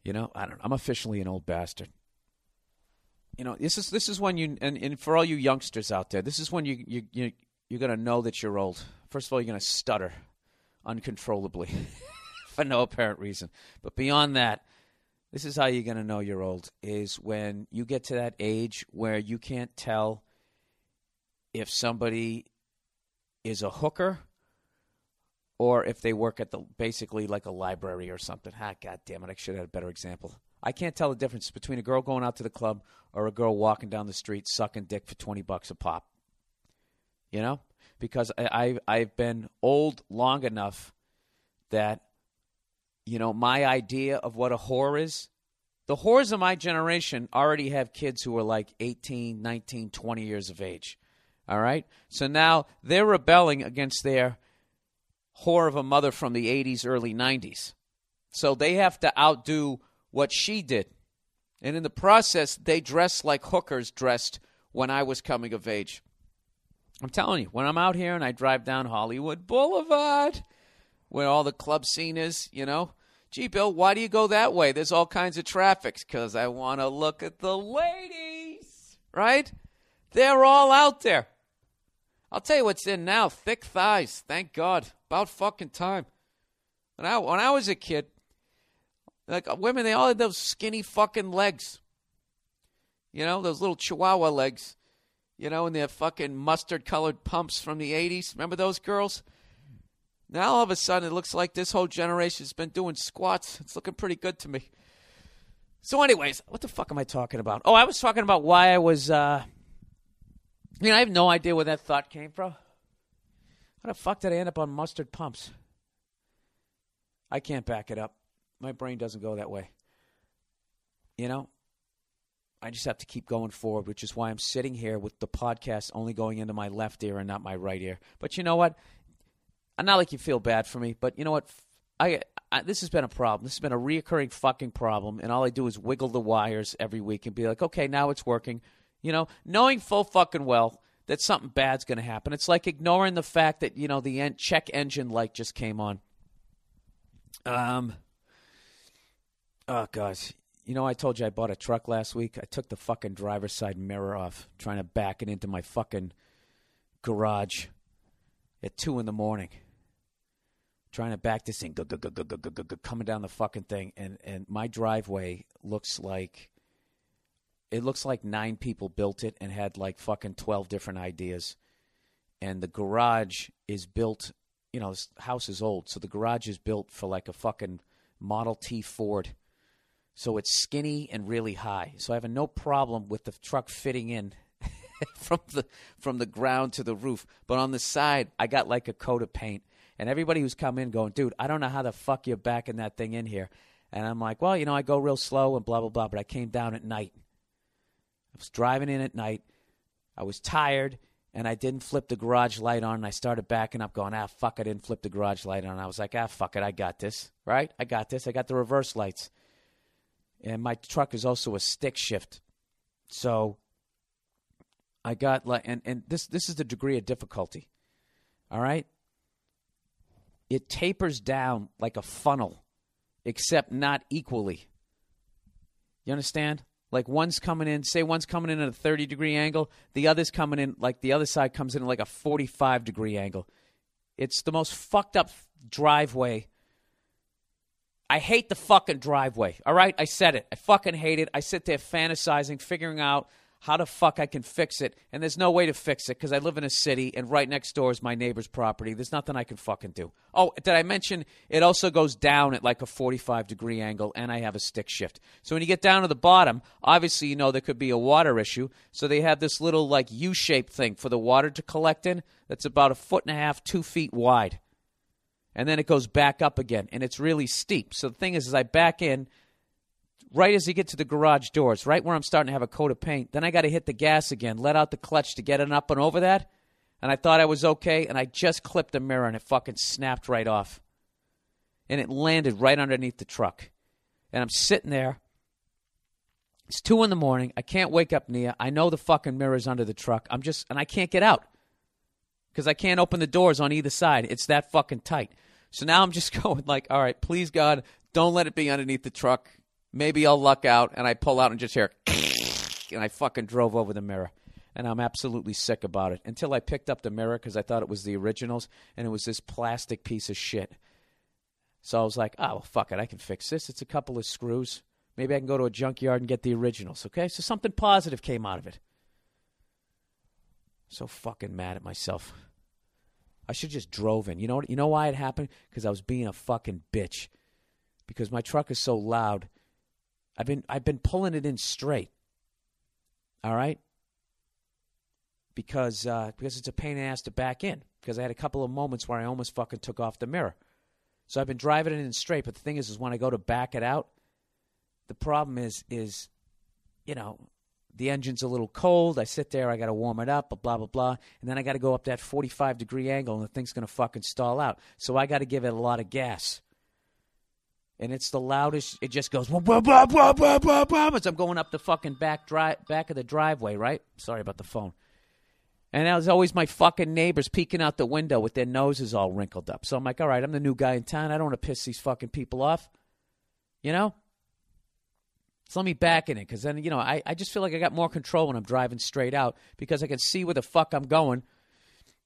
You know? I don't know. I'm officially an old bastard. You know, this is this is when you, and, and for all you youngsters out there, this is when you, you, you, you're going to know that you're old. First of all, you're going to stutter uncontrollably for no apparent reason. But beyond that, this is how you're going to know you're old, is when you get to that age where you can't tell if somebody is a hooker or if they work at the basically like a library or something. Ah, God damn it, I should have had a better example. I can't tell the difference between a girl going out to the club or a girl walking down the street sucking dick for twenty bucks a pop. You know? Because I, I, I've been old long enough that, you know, my idea of what a whore is, the whores of my generation already have kids who are like eighteen, nineteen, twenty years of age. All right? So now they're rebelling against their whore of a mother from the eighties, early nineties. So they have to outdo what she did. And in the process, they dress like hookers dressed when I was coming of age. I'm telling you, when I'm out here and I drive down Hollywood Boulevard, where all the club scene is, you know, gee, Bill, why do you go that way? There's all kinds of traffic. Because I want to look at the ladies, right? They're all out there. I'll tell you what's in now, thick thighs. Thank God. About fucking time. When I, when I was a kid, like women, they all had those skinny fucking legs. You know, those little chihuahua legs. You know, and their fucking mustard-colored pumps from the eighties. Remember those girls? Now, all of a sudden, it looks like this whole generation's been doing squats. It's looking pretty good to me. So anyways, what the fuck am I talking about? Oh, I was talking about why I was, uh... you know, I have no idea where that thought came from. How the fuck did I end up on mustard pumps? I can't back it up. My brain doesn't go that way. You know? I just have to keep going forward, which is why I'm sitting here with the podcast only going into my left ear and not my right ear. But you know what? I'm not like you feel bad for me, but you know what? I, I this has been a problem. This has been a reoccurring fucking problem, and all I do is wiggle the wires every week and be like, okay, now it's working. You know, knowing full fucking well that something bad's going to happen. It's like ignoring the fact that, you know, the en- check engine light just came on. Um. Oh, gosh. You know, I told you I bought a truck last week. I took the fucking driver's side mirror off, trying to back it into my fucking garage at two in the morning. Trying to back this thing, coming down the fucking thing, and and my driveway looks like it looks like nine people built it and had like fucking twelve different ideas. And the garage is built, you know, this house is old, so the garage is built for like a fucking Model T Ford. So it's skinny and really high. So I have no problem with the truck fitting in from the from the ground to the roof. But on the side, I got like a coat of paint. And everybody who's come in going, dude, I don't know how the fuck you're backing that thing in here. And I'm like, well, you know, I go real slow and blah, blah, blah. But I came down at night. I was driving in at night. I was tired. And I didn't flip the garage light on. And I started backing up going, ah, fuck, I didn't flip the garage light on. And I was like, ah, fuck it, I got this, right? I got this. I got the reverse lights. And my truck is also a stick shift. So I got like, and, and this, this is the degree of difficulty. All right. It tapers down like a funnel, except not equally. You understand? Like one's coming in, say one's coming in at a thirty degree angle. The other's coming in, like the other side comes in at like a forty-five degree angle. It's the most fucked up driveway. I hate the fucking driveway, all right? I said it. I fucking hate it. I sit there fantasizing, figuring out how the fuck I can fix it, and there's no way to fix it because I live in a city, and right next door is my neighbor's property. There's nothing I can fucking do. Oh, did I mention it also goes down at like a forty-five degree angle, and I have a stick shift. So when you get down to the bottom, obviously you know there could be a water issue, so they have this little like U-shaped thing for the water to collect in that's about a foot and a half, two feet wide. And then it goes back up again, and it's really steep. So the thing is, is I back in right as you get to the garage doors, right where I'm starting to have a coat of paint. Then I got to hit the gas again, let out the clutch to get it up and over that. And I thought I was okay, and I just clipped the mirror, and it fucking snapped right off. And it landed right underneath the truck. And I'm sitting there. It's two in the morning. I can't wake up Nia. I know the fucking mirror's under the truck. I'm just, and I can't get out because I can't open the doors on either side. It's that fucking tight. So now I'm just going like, all right, please, God, don't let it be underneath the truck. Maybe I'll luck out. And I pull out and just hear, and I fucking drove over the mirror. And I'm absolutely sick about it until I picked up the mirror because I thought it was the originals. And it was this plastic piece of shit. So I was like, oh, well, fuck it. I can fix this. It's a couple of screws. Maybe I can go to a junkyard and get the originals. Okay. So something positive came out of it. So fucking mad at myself. I should just drove in. You know, you know why it happened? Because I was being a fucking bitch. Because my truck is so loud. I've been I've been pulling it in straight. All right? Because uh, because it's a pain in the ass to back in. Because I had a couple of moments where I almost fucking took off the mirror. So I've been driving it in straight. But the thing is, is when I go to back it out, the problem is, is, you know, the engine's a little cold. I sit there. I got to warm it up, blah, blah, blah. And then I got to go up that forty-five degree angle, and the thing's going to fucking stall out. So I got to give it a lot of gas. And it's the loudest. It just goes, bah, bah, bah, bah, bah, bah, bah, as I'm going up the fucking back dri- back of the driveway, right? Sorry about the phone. And there's always my fucking neighbors peeking out the window with their noses all wrinkled up. So I'm like, all right, I'm the new guy in town. I don't want to piss these fucking people off, you know? So let me back in it, because then, you know, I, I just feel like I got more control when I'm driving straight out, because I can see where the fuck I'm going.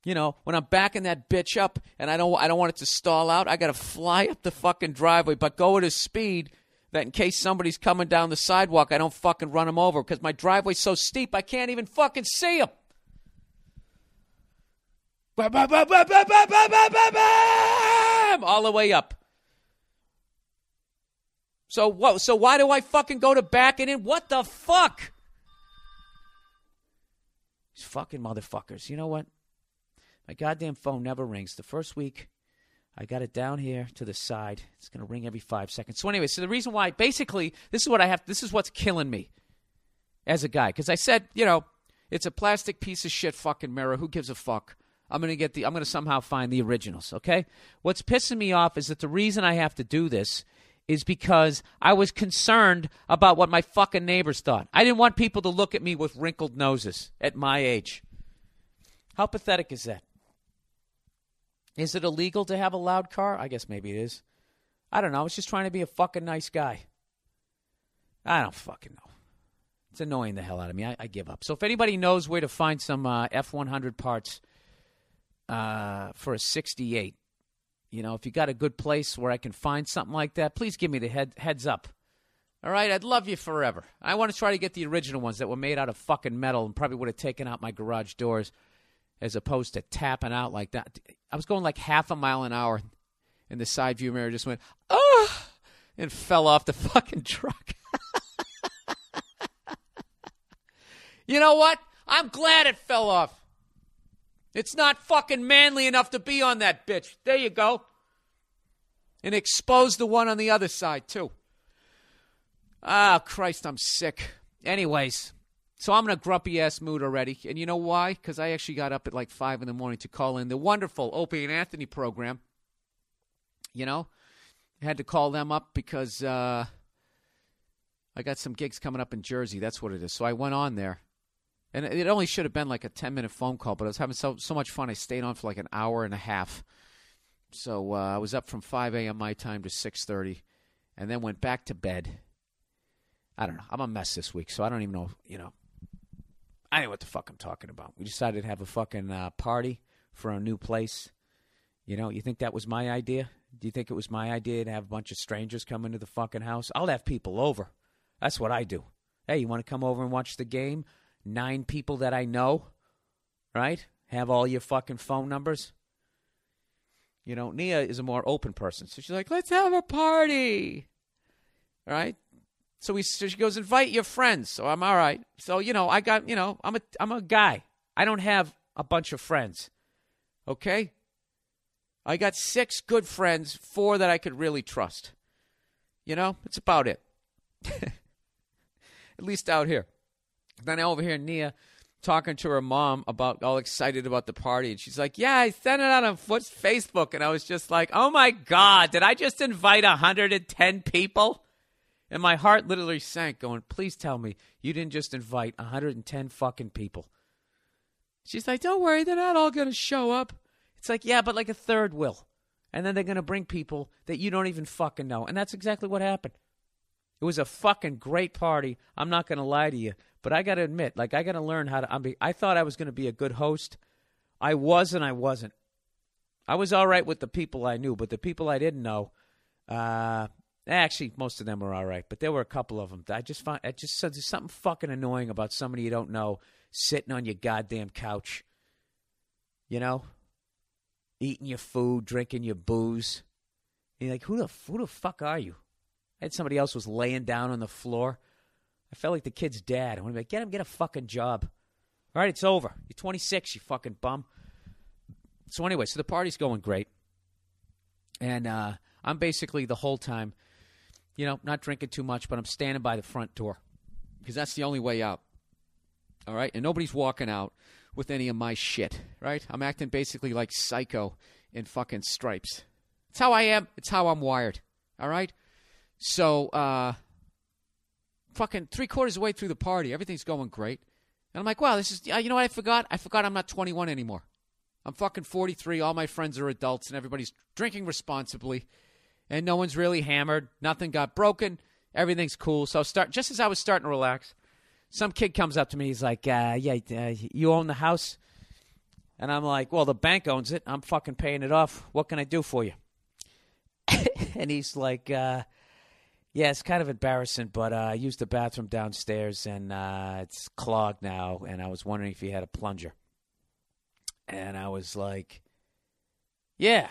You know, when I'm backing that bitch up and I don't I don't want it to stall out, I got to fly up the fucking driveway, but go at a speed that in case somebody's coming down the sidewalk, I don't fucking run them over, because my driveway's so steep I can't even fucking see them. All the way up. So what? So why do I fucking go to back and in? What the fuck? These fucking motherfuckers. You know what? My goddamn phone never rings. The first week, I got it down here to the side. It's going to ring every five seconds. So anyway, so the reason why, basically, this is what I have. This is what's killing me as a guy. Because I said, you know, it's a plastic piece of shit fucking mirror. Who gives a fuck? I'm going to get the, I'm going to somehow find the originals, okay? What's pissing me off is that the reason I have to do this is because I was concerned about what my fucking neighbors thought. I didn't want people to look at me with wrinkled noses at my age. How pathetic is that? Is it illegal to have a loud car? I guess maybe it is. I don't know. I was just trying to be a fucking nice guy. I don't fucking know. It's annoying the hell out of me. I, I give up. So if anybody knows where to find some uh, F one hundred parts uh, for a sixty-eight, you know, if you got a good place where I can find something like that, please give me the head, heads up. All right? I'd love you forever. I want to try to get the original ones that were made out of fucking metal and probably would have taken out my garage doors as opposed to tapping out like that. I was going like half a mile an hour, and the side view mirror just went, oh, and fell off the fucking truck. You know what? I'm glad it fell off. It's not fucking manly enough to be on that bitch. There you go. And expose the one on the other side, too. Ah, oh, Christ, I'm sick. Anyways, so I'm in a grumpy-ass mood already. And you know why? Because I actually got up at like five in the morning to call in the wonderful Opie and Anthony program. You know? I had to call them up because uh, I got some gigs coming up in Jersey. That's what it is. So I went on there. And it only should have been like a ten-minute phone call, but I was having so so much fun. I stayed on for like an hour and a half. So uh, I was up from five a.m. my time to six thirty and then went back to bed. I don't know. I'm a mess this week, so I don't even know, you know. I don't know what the fuck I'm talking about. We decided to have a fucking uh, party for our new place. You know, you think that was my idea? Do you think it was my idea to have a bunch of strangers come into the fucking house? I'll have people over. That's what I do. Hey, you want to come over and watch the game? Nine people that I know, right? Have all your fucking phone numbers. You know, Nia is a more open person. So she's like, let's have a party. All right? So, we, so she goes, invite your friends. So I'm all right. So, you know, I got, you know, I'm a, I'm a guy. I don't have a bunch of friends. Okay? I got six good friends, four that I could really trust. You know, it's about it. At least out here. Then I overhear Nia talking to her mom about all excited about the party. And she's like, yeah, I sent it out on Facebook. And I was just like, oh, my God, did I just invite one hundred ten people? And my heart literally sank going, please tell me you didn't just invite one hundred ten fucking people. She's like, don't worry, they're not all going to show up. It's like, yeah, but like a third will. And then they're going to bring people that you don't even fucking know. And that's exactly what happened. It was a fucking great party. I'm not going to lie to you. But I got to admit, like, I got to learn how to. I'm be, I thought I was going to be a good host. I was and I wasn't. I was all right with the people I knew, but the people I didn't know, uh, actually, most of them were all right. But there were a couple of them. I just found, I just said there's something fucking annoying about somebody you don't know sitting on your goddamn couch, you know, eating your food, drinking your booze. And you're like, who the, who the fuck are you? I had somebody else was laying down on the floor. I felt like the kid's dad. I want to be like, get him, get a fucking job. All right, it's over. You're twenty-six, you fucking bum. So anyway, so the party's going great. And uh, I'm basically the whole time, you know, not drinking too much, but I'm standing by the front door because that's the only way out. All right? And nobody's walking out with any of my shit, right? I'm acting basically like Psycho in fucking Stripes. It's how I am. It's how I'm wired. All right? So, uh, fucking three quarters of the way through the party, everything's going great. And I'm like, wow, this is, you know what I forgot? I forgot I'm not twenty-one anymore. I'm fucking forty-three. All my friends are adults and everybody's drinking responsibly. And no one's really hammered. Nothing got broken. Everything's cool. So start just as I was starting to relax, some kid comes up to me. He's like, uh, yeah, uh, you own the house? And I'm like, well, the bank owns it. I'm fucking paying it off. What can I do for you? And he's like, uh, yeah, it's kind of embarrassing, but uh, I used the bathroom downstairs, and uh, it's clogged now, and I was wondering if you had a plunger. And I was like, yeah,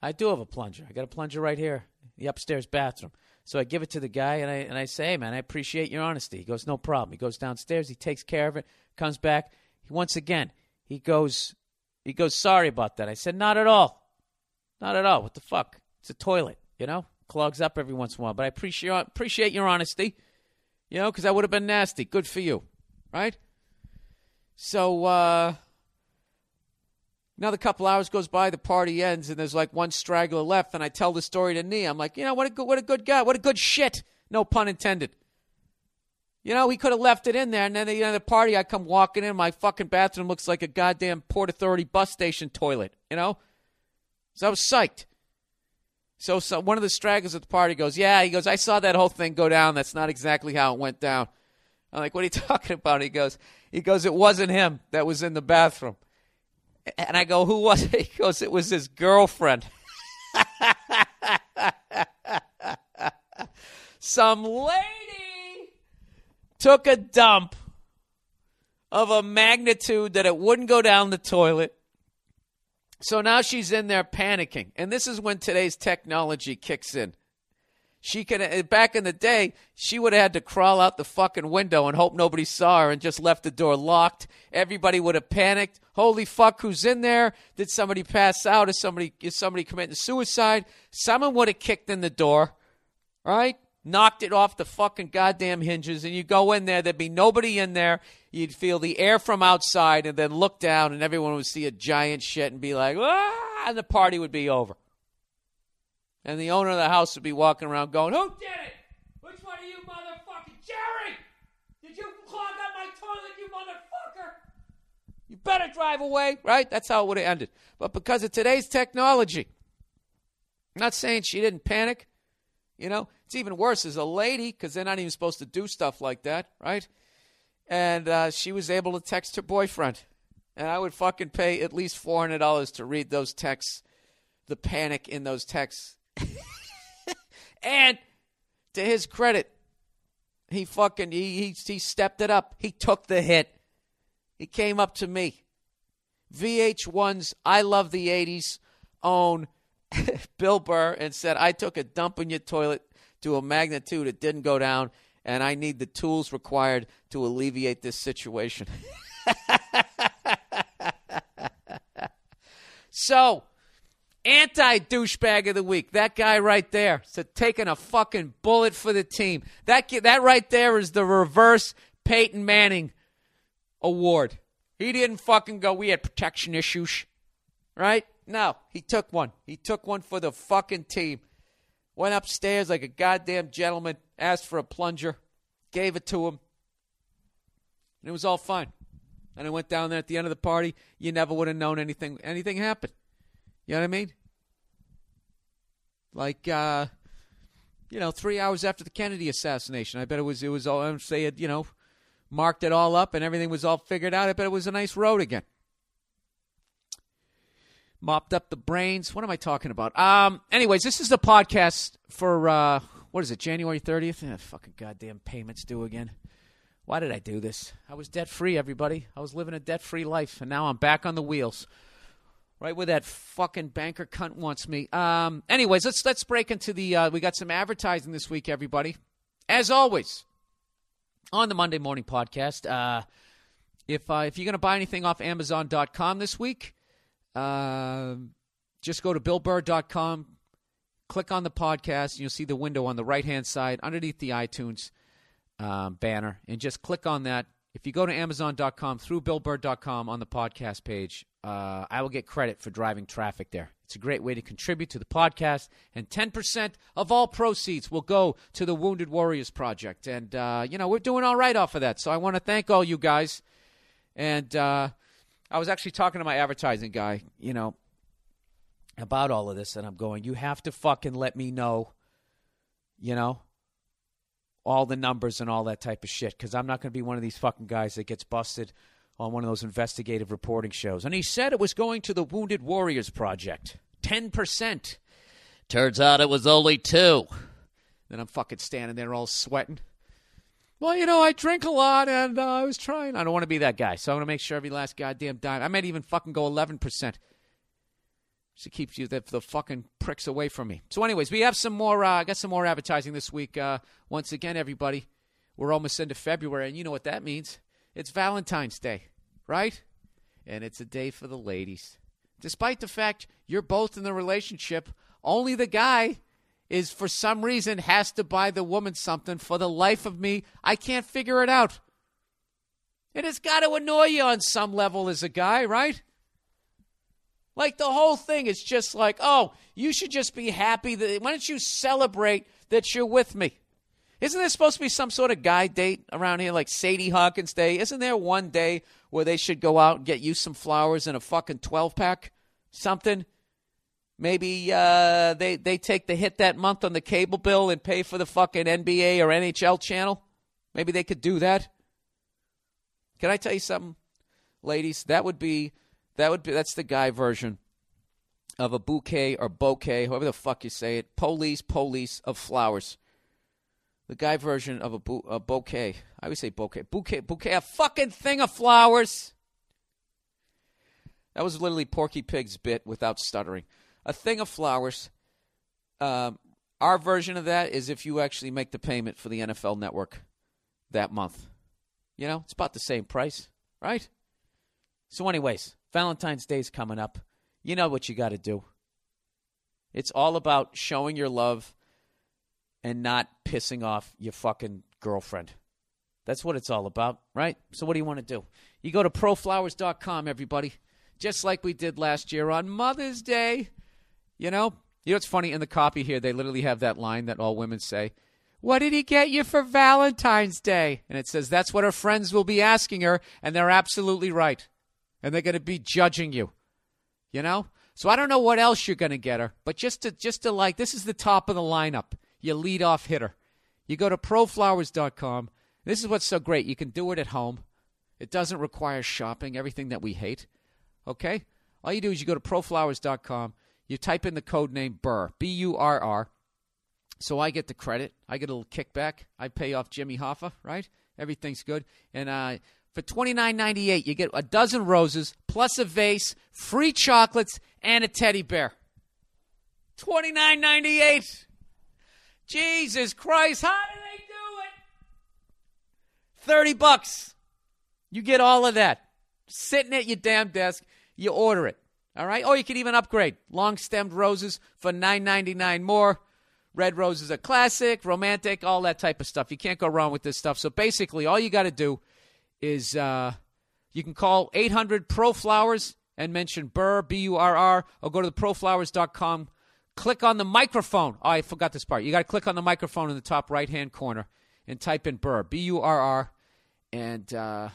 I do have a plunger. I got a plunger right here, the upstairs bathroom. So I give it to the guy, and I and I say, hey, man, I appreciate your honesty. He goes, no problem. He goes downstairs. He takes care of it, comes back. He, once again, he goes, he goes, sorry about that. I said, not at all. Not at all. What the fuck? It's a toilet, you know? Clogs up every once in a while. But I appreciate appreciate your honesty, you know, because I would have been nasty. Good for you, right? So, uh... another couple hours goes by, the party ends, and there's like one straggler left, and I tell the story to Nia. I'm like, you know, what a good, what a good guy. What a good shit. No pun intended. You know, he could have left it in there, and then at the end of the party, I come walking in. My fucking bathroom looks like a goddamn Port Authority bus station toilet, you know? So I was psyched. So, so one of the stragglers at the party goes, yeah, he goes, I saw that whole thing go down. That's not exactly how it went down. I'm like, what are you talking about? He goes, he goes, it wasn't him that was in the bathroom. And I go, who was it? He goes, it was his girlfriend. Some lady took a dump of a magnitude that it wouldn't go down the toilet. So now she's in there panicking. And this is when today's technology kicks in. She can, back in the day, she would have had to crawl out the fucking window and hope nobody saw her and just left the door locked. Everybody would have panicked. Holy fuck, who's in there? Did somebody pass out? Is somebody is somebody committing suicide? Someone would have kicked in the door, right? Knocked it off the fucking goddamn hinges, and you go in there, there'd be nobody in there. You'd feel the air from outside and then look down, and everyone would see a giant shit and be like, ah, and the party would be over. And the owner of the house would be walking around going, who did it? Which one of you motherfucking Jerry? Did you clog up my toilet, you motherfucker? You better drive away, right? That's how it would have ended. But because of today's technology, I'm not saying she didn't panic. You know, it's even worse as a lady because they're not even supposed to do stuff like that, right? And uh, she was able to text her boyfriend. And I would fucking pay at least four hundred dollars to read those texts, the panic in those texts. And to his credit, he fucking, he, he he stepped it up. He took the hit. He came up to me. V H one's I Love the eighties own Bill Burr and said, I took a dump in your toilet to a magnitude it didn't go down, and I need the tools required to alleviate this situation. So, anti-douchebag of the week. That guy right there. So taking a fucking bullet for the team. That that right there is the reverse Peyton Manning award. He didn't fucking go, we had protection issues. Right? No. He took one. He took one for the fucking team. Went upstairs like a goddamn gentleman. Asked for a plunger. Gave it to him. And it was all fine. And I went down there at the end of the party. You never would have known anything. Anything happened. You know what I mean? Like, uh, you know, three hours after the Kennedy assassination, I bet it was, it was all, I'm saying, you know, marked it all up and everything was all figured out. I bet it was a nice road again. Mopped up the brains. What am I talking about? Um, anyways, this is the podcast for, uh, what is it, January thirtieth? Eh, fucking goddamn payments due again. Why did I do this? I was debt-free, everybody. I was living a debt-free life, and now I'm back on the wheels. Right where that fucking banker cunt wants me. Um, anyways, let's let's break into the uh, – we got some advertising this week, everybody. As always, on the Monday Morning Podcast, uh, if uh, if you're going to buy anything off Amazon dot com this week, uh, just go to Bill Burr dot com, click on the podcast, and you'll see the window on the right-hand side underneath the iTunes um, banner, and just click on that. If you go to Amazon dot com through Bill Burr dot com on the podcast page, uh, I will get credit for driving traffic there. It's a great way to contribute to the podcast. And ten percent of all proceeds will go to the Wounded Warriors Project. And, uh, you know, we're doing all right off of that. So I want to thank all you guys. And uh, I was actually talking to my advertising guy, you know, about all of this. And I'm going, you have to fucking let me know, you know, all the numbers and all that type of shit. Because I'm not going to be one of these fucking guys that gets busted on one of those investigative reporting shows. And he said it was going to the Wounded Warriors Project. ten percent. Turns out it was only two. Then I'm fucking standing there all sweating. Well, you know, I drink a lot, and uh, I was trying. I don't want to be that guy, so I want to make sure every last goddamn dime. I might even fucking go eleven percent. She keeps you the, the fucking pricks away from me. So anyways, we have some more. I uh, got some more advertising this week. Uh, once again, everybody, we're almost into February, and you know what that means. It's Valentine's Day, right? And it's a day for the ladies. Despite the fact you're both in the relationship, only the guy is, for some reason, has to buy the woman something. For the life of me, I can't figure it out. And it's got to annoy you on some level as a guy, right? Like, the whole thing is just like, oh, you should just be happy. That, why don't you celebrate that you're with me? Isn't there supposed to be some sort of guy date around here, like Sadie Hawkins Day? Isn't there one day where they should go out and get you some flowers in a fucking twelve-pack? Something? Maybe uh, they, they take the hit that month on the cable bill and pay for the fucking N B A or N H L channel? Maybe they could do that? Can I tell you something, ladies? That would be, that would be, that's the guy version of a bouquet or bouquet, however the fuck you say it, police, police of flowers. The guy version of a, bu- a bouquet. I always say bouquet. Bouquet. Bouquet. A fucking thing of flowers. That was literally Porky Pig's bit without stuttering. A thing of flowers. Um, our version of that is if you actually make the payment for the N F L Network that month. You know, it's about the same price, right? So anyways, Valentine's Day's coming up. You know what you got to do. It's all about showing your love and not pissing off your fucking girlfriend. That's what it's all about, right? So what do you want to do? You go to pro flowers dot com, everybody, just like we did last year on Mother's Day. You know, you know what's funny? In the copy here, they literally have that line that all women say, what did he get you for Valentine's Day? And it says that's what her friends will be asking her, and they're absolutely right. And they're going to be judging you, you know? So I don't know what else you're going to get her, but just to just to like, this is the top of the lineup. Your leadoff hitter. You go to pro flowers dot com. This is what's so great. You can do it at home. It doesn't require shopping, everything that we hate. Okay? All you do is you go to pro flowers dot com. You type in the code name Burr, B U R R. So I get the credit. I get a little kickback. I pay off Jimmy Hoffa, right? Everything's good. And uh, for twenty-nine ninety-eight, you get a dozen roses, plus a vase, free chocolates, and a teddy bear. twenty-nine ninety-eight. Jesus Christ, how do they do it? thirty bucks. You get all of that. Sitting at your damn desk, you order it. All right? Or you can even upgrade. Long-stemmed roses for nine ninety-nine more. Red roses are classic, romantic, all that type of stuff. You can't go wrong with this stuff. So basically, all you got to do is uh, you can call eight hundred P R O Flowers and mention Burr, B U R R, or go to the pro flowers dot com. Click on the microphone. Oh, I forgot this part. You got to click on the microphone in the top right-hand corner and type in Burr, B U R R, and uh,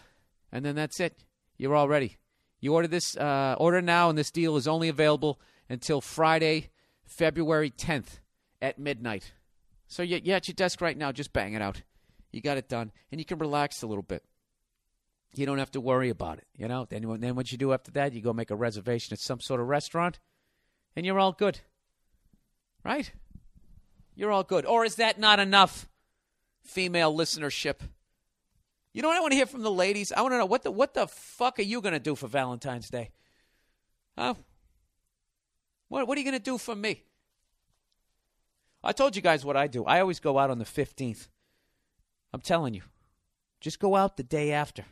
and then that's it. You're all ready. You order this. Uh, order now, and this deal is only available until Friday, February tenth at midnight. So you're, you're at your desk right now. Just bang it out. You got it done, and you can relax a little bit. You don't have to worry about it. You know. Then, then what you do after that, you go make a reservation at some sort of restaurant, and you're all good. Right? You're all good. Or is that not enough female listenership? You know what I want to hear from the ladies? I want to know, what the what the fuck are you going to do for Valentine's Day? Huh? What, what are you going to do for me? I told you guys what I do. I always go out on the fifteenth. I'm telling you. Just go out the day after.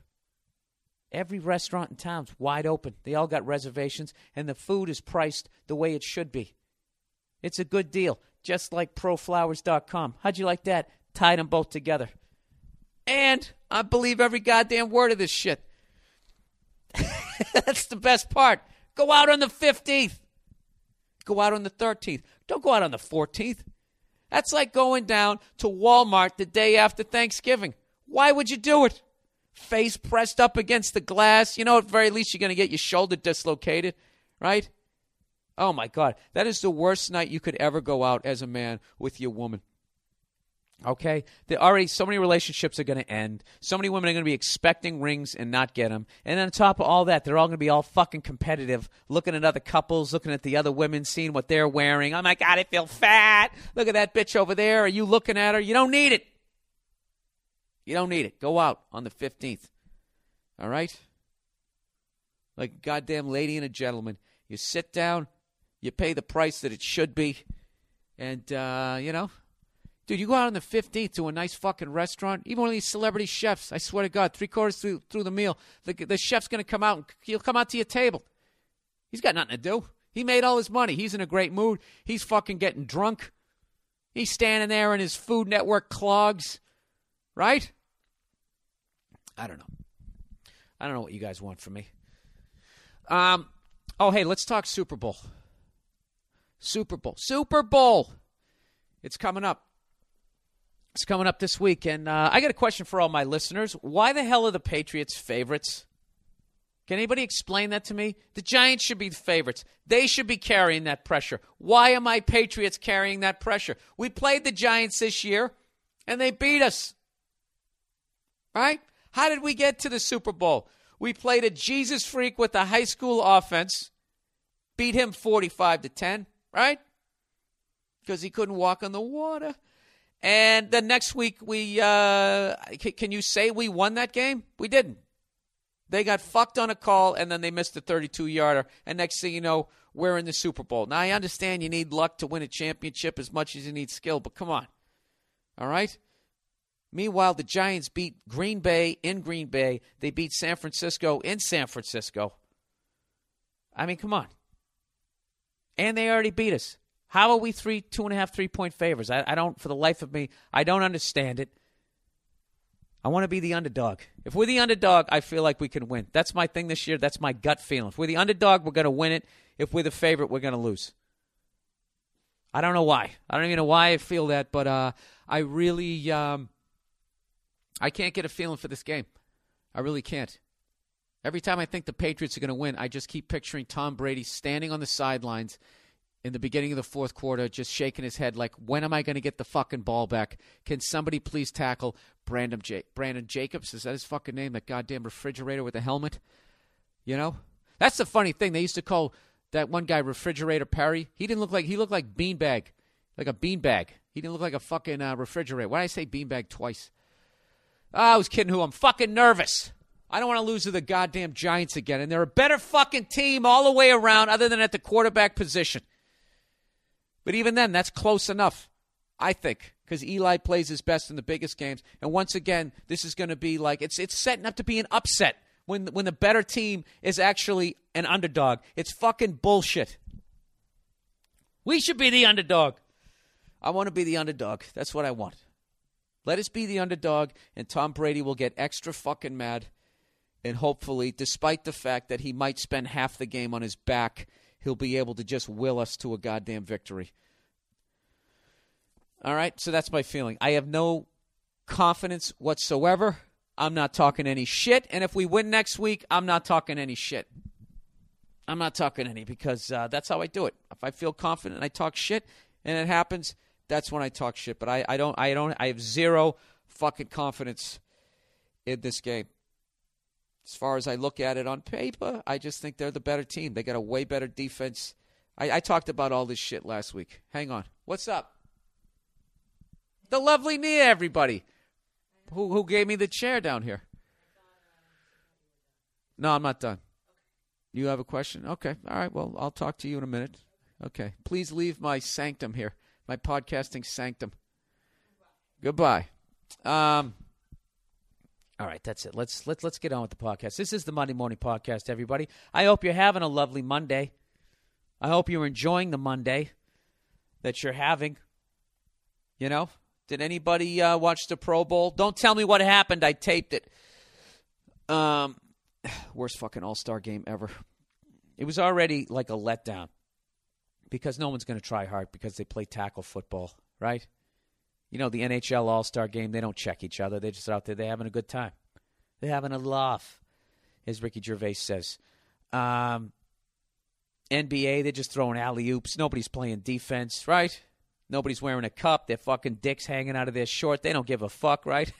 Every restaurant in town's wide open. They all got reservations, and the food is priced the way it should be. It's a good deal, just like pro flowers dot com. How'd you like that? Tied them both together. And I believe every goddamn word of this shit. That's the best part. Go out on the fifteenth. Go out on the thirteenth. Don't go out on the fourteenth. That's like going down to Walmart the day after Thanksgiving. Why would you do it? Face pressed up against the glass. You know, at very least, you're going to get your shoulder dislocated, right? Oh, my God. That is the worst night you could ever go out as a man with your woman. Okay? There already, so many relationships are going to end. So many women are going to be expecting rings and not get them. And on top of all that, they're all going to be all fucking competitive, looking at other couples, looking at the other women, seeing what they're wearing. Oh, my God, I feel fat. Look at that bitch over there. Are you looking at her? You don't need it. You don't need it. Go out on the fifteenth. All right? Like a goddamn lady and a gentleman. You sit down. You pay the price that it should be. And, uh, you know, dude, you go out on the fifteenth to a nice fucking restaurant. Even one of these celebrity chefs, I swear to God, three quarters through, through the meal, the, the chef's going to come out and he'll come out to your table. He's got nothing to do. He made all his money. He's in a great mood. He's fucking getting drunk. He's standing there in his Food Network clogs. Right? I don't know. I don't know what you guys want from me. Um, oh, hey, let's talk Super Bowl. Super Bowl. Super Bowl. It's coming up. It's coming up this week. And uh, I got a question for all my listeners. Why the hell are the Patriots favorites? Can anybody explain that to me? The Giants should be the favorites. They should be carrying that pressure. Why are my Patriots carrying that pressure? We played the Giants this year, and they beat us. Right? How did we get to the Super Bowl? We played a Jesus freak with a high school offense, beat him forty-five to ten, right? Because he couldn't walk on the water. And the next week, we uh, c- can you say we won that game? We didn't. They got fucked on a call, and then they missed the thirty-two yarder. And next thing you know, we're in the Super Bowl. Now, I understand you need luck to win a championship as much as you need skill, but come on. All right? Meanwhile, the Giants beat Green Bay in Green Bay. They beat San Francisco in San Francisco. I mean, come on. And they already beat us. How are we three, two and a half, three-point favors? I, I don't, for the life of me, I don't understand it. I want to be the underdog. If we're the underdog, I feel like we can win. That's my thing this year. That's my gut feeling. If we're the underdog, we're going to win it. If we're the favorite, we're going to lose. I don't know why. I don't even know why I feel that, but uh, I really... Um, I can't get a feeling for this game. I really can't. Every time I think the Patriots are going to win, I just keep picturing Tom Brady standing on the sidelines in the beginning of the fourth quarter, just shaking his head like, when am I going to get the fucking ball back? Can somebody please tackle Brandon, ja- Brandon Jacobs? Is that his fucking name? That goddamn refrigerator with the helmet? You know? That's the funny thing. They used to call that one guy Refrigerator Perry. He didn't look like, he looked like beanbag. Like a beanbag. He didn't look like a fucking uh, refrigerator. Why did I say beanbag twice? I was kidding who I'm fucking nervous. I don't want to lose to the goddamn Giants again. And they're a better fucking team all the way around other than at the quarterback position. But even then, that's close enough, I think, because Eli plays his best in the biggest games. And once again, this is going to be like, it's it's setting up to be an upset when, when the better team is actually an underdog. It's fucking bullshit. We should be the underdog. I want to be the underdog. That's what I want. Let us be the underdog, and Tom Brady will get extra fucking mad. And hopefully, despite the fact that he might spend half the game on his back, he'll be able to just will us to a goddamn victory. All right, so that's my feeling. I have no confidence whatsoever. I'm not talking any shit. And if we win next week, I'm not talking any shit. I'm not talking any because uh, that's how I do it. If I feel confident, I talk shit, and it happens. That's when I talk shit, but I, I don't I don't I have zero fucking confidence in this game. As far as I look at it on paper, I just think they're the better team. They got a way better defense. I, I talked about all this shit last week. Hang on. What's up? The lovely Nia, everybody. Who who gave me the chair down here? No, I'm not done. You have a question? Okay. All right. Well, I'll talk to you in a minute. Okay. Please leave my sanctum here. My podcasting sanctum. Goodbye. Goodbye. Um, all right, that's it. Let's let's let's get on with the podcast. This is the Monday Morning Podcast, everybody. I hope you're having a lovely Monday. I hope you're enjoying the Monday that you're having. You know, did anybody uh, watch the Pro Bowl? Don't tell me what happened. I taped it. Um, worst fucking All-Star game ever. It was already like a letdown. because no one's going to try hard because they play tackle football, right? You know, the N H L All-Star Game, they don't check each other. They're just out there. They're having a good time. They're having a laugh, as Ricky Gervais says. Um, N B A, they're just throwing alley-oops. Nobody's playing defense, right? Nobody's wearing a cup. Their fucking dick's hanging out of their short. They don't give a fuck, right?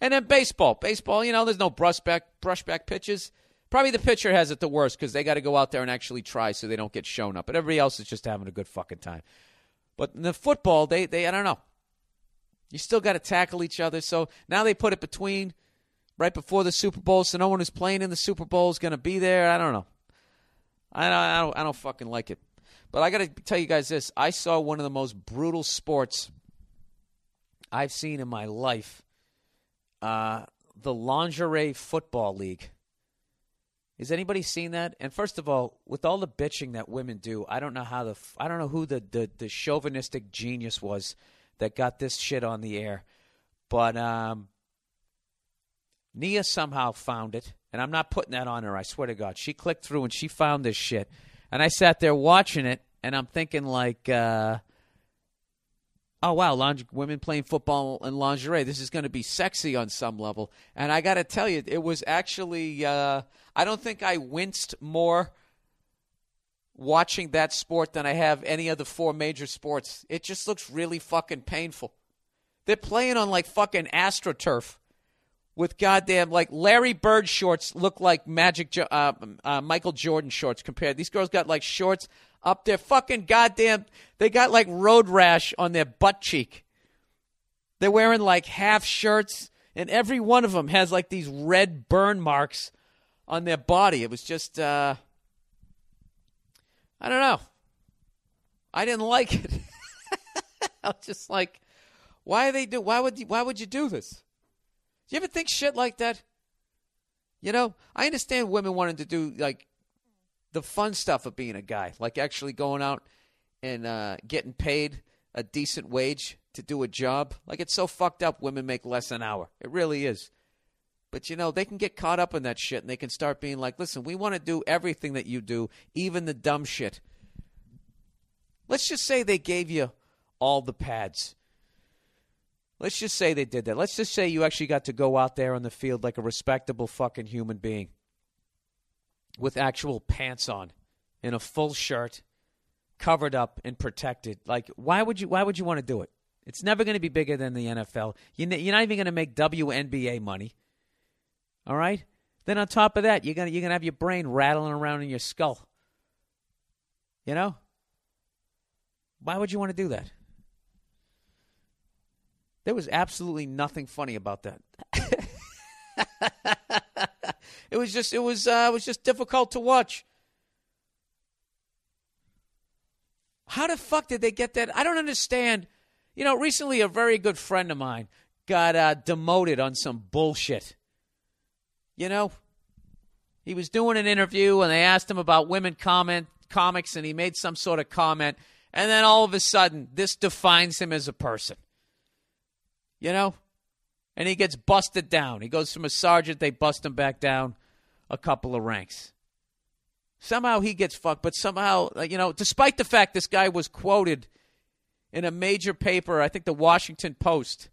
And then baseball. Baseball, you know, there's no brushback, brushback pitches. Probably the pitcher has it the worst because they got to go out there and actually try so they don't get shown up. But everybody else is just having a good fucking time. But in the football, they, they I don't know. You still got to tackle each other. So now they put it between right before the Super Bowl, so no one who's playing in the Super Bowl is going to be there. I don't know. I don't, I don't, I don't fucking like it. But I got to tell you guys this. I saw one of the most brutal sports I've seen in my life. Uh, the Lingerie Football League. Has anybody seen that? And first of all, with all the bitching that women do, I don't know how the I don't know who the, the, the chauvinistic genius was that got this shit on the air. But um, Nia somehow found it, and I'm not putting that on her. I swear to God, she clicked through and she found this shit. And I sat there watching it, and I'm thinking like, uh, oh wow, lingerie, women playing football in lingerie. This is going to be sexy on some level. And I got to tell you, it was actually. Uh, I don't think I winced more watching that sport than I have any of the four major sports. It just looks really fucking painful. They're playing on like fucking AstroTurf with goddamn like Larry Bird shorts look like Magic jo- uh, uh, Michael Jordan shorts compared. These girls got like shorts up their fucking goddamn. They got like road rash on their butt cheek. They're wearing like half shirts, and every one of them has like these red burn marks on their body. It was just, uh, I don't know. I didn't like it. I was just like, why are they do? Why would you, why would you do this? Do you ever think shit like that? You know, I understand women wanted to do like the fun stuff of being a guy, like actually going out and uh, getting paid a decent wage to do a job. Like it's so fucked up. Women make less an hour. It really is. But, you know, they can get caught up in that shit and they can start being like, listen, we want to do everything that you do, even the dumb shit. Let's just say they gave you all the pads. Let's just say they did that. Let's just say you actually got to go out there on the field like a respectable fucking human being with actual pants on in a full shirt, covered up and protected. Like, why would you why would you want to do it? It's never going to be bigger than the N F L. You're not even going to make W N B A money. All right? Then on top of that, you're going you're going to have your brain rattling around in your skull. You know? Why would you want to do that? There was absolutely nothing funny about that. It was just it was uh, it was just difficult to watch. How the fuck did they get that? I don't understand. You know, recently a very good friend of mine got uh, demoted on some bullshit. You know, he was doing an interview and they asked him about women comment comics and he made some sort of comment. And then all of a sudden, this defines him as a person, you know, and he gets busted down. He goes from a sergeant. They bust him back down a couple of ranks. Somehow he gets fucked. But somehow, you know, despite the fact this guy was quoted in a major paper, I think the Washington Post,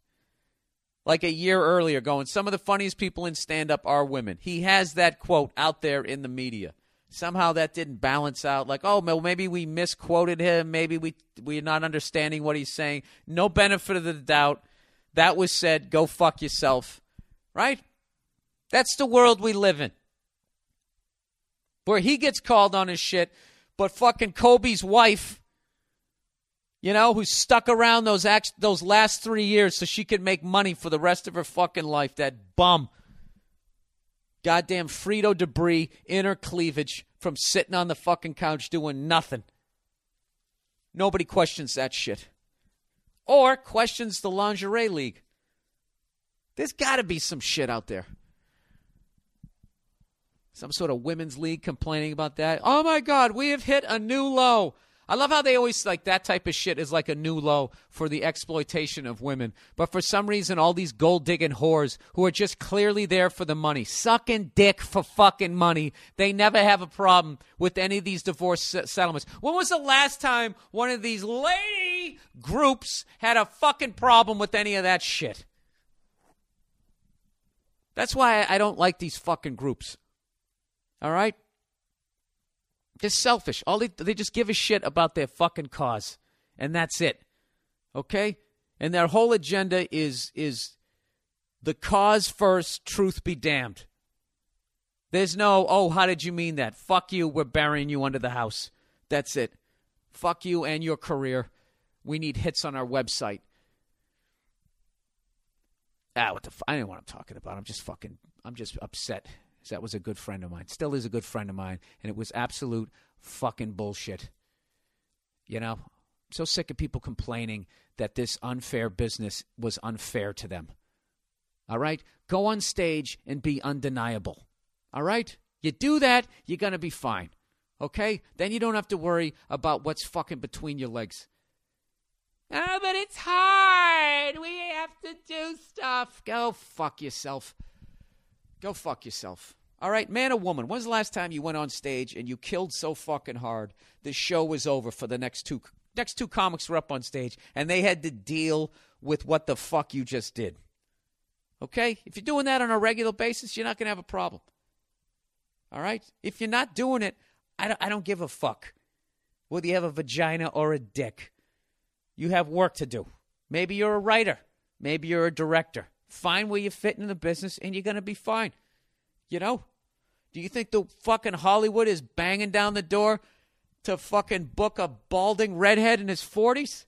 like a year earlier, going, some of the funniest people in stand-up are women. He has that quote out there in the media. Somehow that didn't balance out. Like, oh, well, maybe we misquoted him. Maybe we, we're not understanding what he's saying. No benefit of the doubt. That was said. Go fuck yourself. Right? That's the world we live in. Where he gets called on his shit, but fucking Kobe's wife, you know, who stuck around those act- those last three years so she could make money for the rest of her fucking life. That bum. Goddamn Frito debris in her cleavage from sitting on the fucking couch doing nothing. Nobody questions that shit. Or questions the lingerie league. There's got to be some shit out there. Some sort of women's league complaining about that. Oh, my God, we have hit a new low. I love how they always, like, that type of shit is like a new low for the exploitation of women. But for some reason, all these gold-digging whores who are just clearly there for the money, sucking dick for fucking money, they never have a problem with any of these divorce settlements. When was the last time one of these lady groups had a fucking problem with any of that shit? That's why I don't like these fucking groups. All right? They're selfish. All they, they just give a shit about their fucking cause. And that's it. Okay? And their whole agenda is is the cause first, truth be damned. There's no, oh, how did you mean that? Fuck you, we're burying you under the house. That's it. Fuck you and your career. We need hits on our website. Ah, what the f- I don't know what I'm talking about. I'm just fucking, I'm just upset. That was a good friend of mine. Still is a good friend of mine. And it was absolute fucking bullshit. You know? I'm so sick of people complaining that this unfair business was unfair to them. All right? Go on stage and be undeniable. All right? You do that, you're going to be fine. Okay? Then you don't have to worry about what's fucking between your legs. Oh, but it's hard. We have to do stuff. Go fuck yourself. Go fuck yourself. All right, man or woman, when's the last time you went on stage and you killed so fucking hard the show was over for the next two next two comics were up on stage and they had to deal with what the fuck you just did? Okay? If you're doing that on a regular basis, you're not going to have a problem. All right? If you're not doing it, I don't, I don't give a fuck whether you have a vagina or a dick. You have work to do. Maybe you're a writer. Maybe you're a director. Find where you fit in the business, and you're going to be fine. You know? Do you think the fucking Hollywood is banging down the door to fucking book a balding redhead in his forties?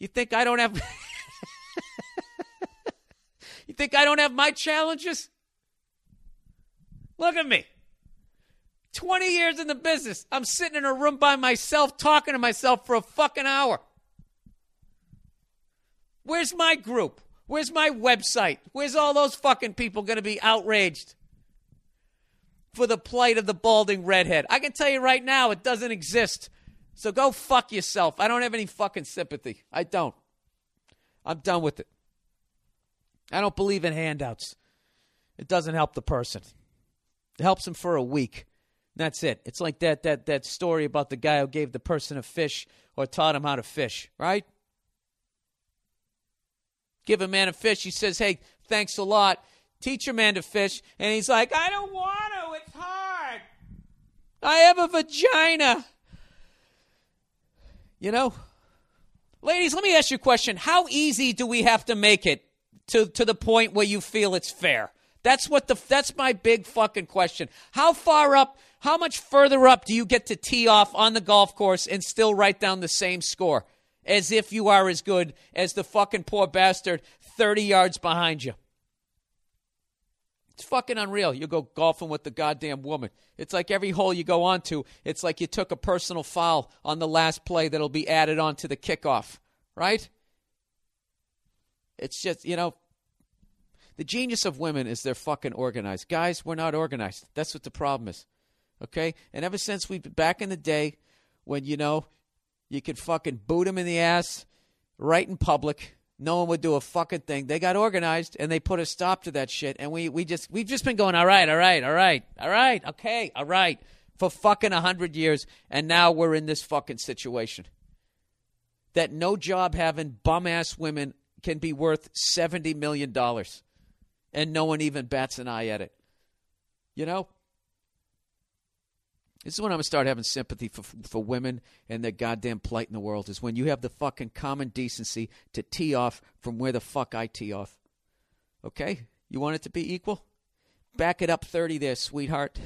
You think I don't have... You think I don't have my challenges? Look at me. twenty years in the business. I'm sitting in a room by myself talking to myself for a fucking hour. Where's my group? Where's my website? Where's all those fucking people going to be outraged for the plight of the balding redhead? I can tell you right now, it doesn't exist. So go fuck yourself. I don't have any fucking sympathy. I don't. I'm done with it. I don't believe in handouts. It doesn't help the person. It helps him for a week. That's it. It's like that that that story about the guy who gave the person a fish or taught him how to fish, right? Give a man a fish. He says, hey, thanks a lot. Teach a man to fish. And he's like, I don't want to. It's hard. I have a vagina. You know? Ladies, let me ask you a question. How easy do we have to make it to, to the point where you feel it's fair? That's what the that's my big fucking question. How far up, how much further up do you get to tee off on the golf course and still write down the same score? As if you are as good as the fucking poor bastard thirty yards behind you. It's fucking unreal. You go golfing with the goddamn woman. It's like every hole you go onto, it's like you took a personal foul on the last play that'll be added on to the kickoff, right? It's just, you know, the genius of women is they're fucking organized. Guys, we're not organized. That's what the problem is, okay? And ever since we've been back in the day when, you know, you could fucking boot them in the ass right in public. No one would do a fucking thing. They got organized, and they put a stop to that shit. And we, we just, we've just been going, all right, all right, all right, all right, okay, all right, for fucking one hundred years. And now we're in this fucking situation. That no job having bum-ass women can be worth seventy million dollars. And no one even bats an eye at it. You know? This is when I'm going to start having sympathy for for women and their goddamn plight in the world, is when you have the fucking common decency to tee off from where the fuck I tee off. Okay? You want it to be equal? Back it up thirty there, sweetheart.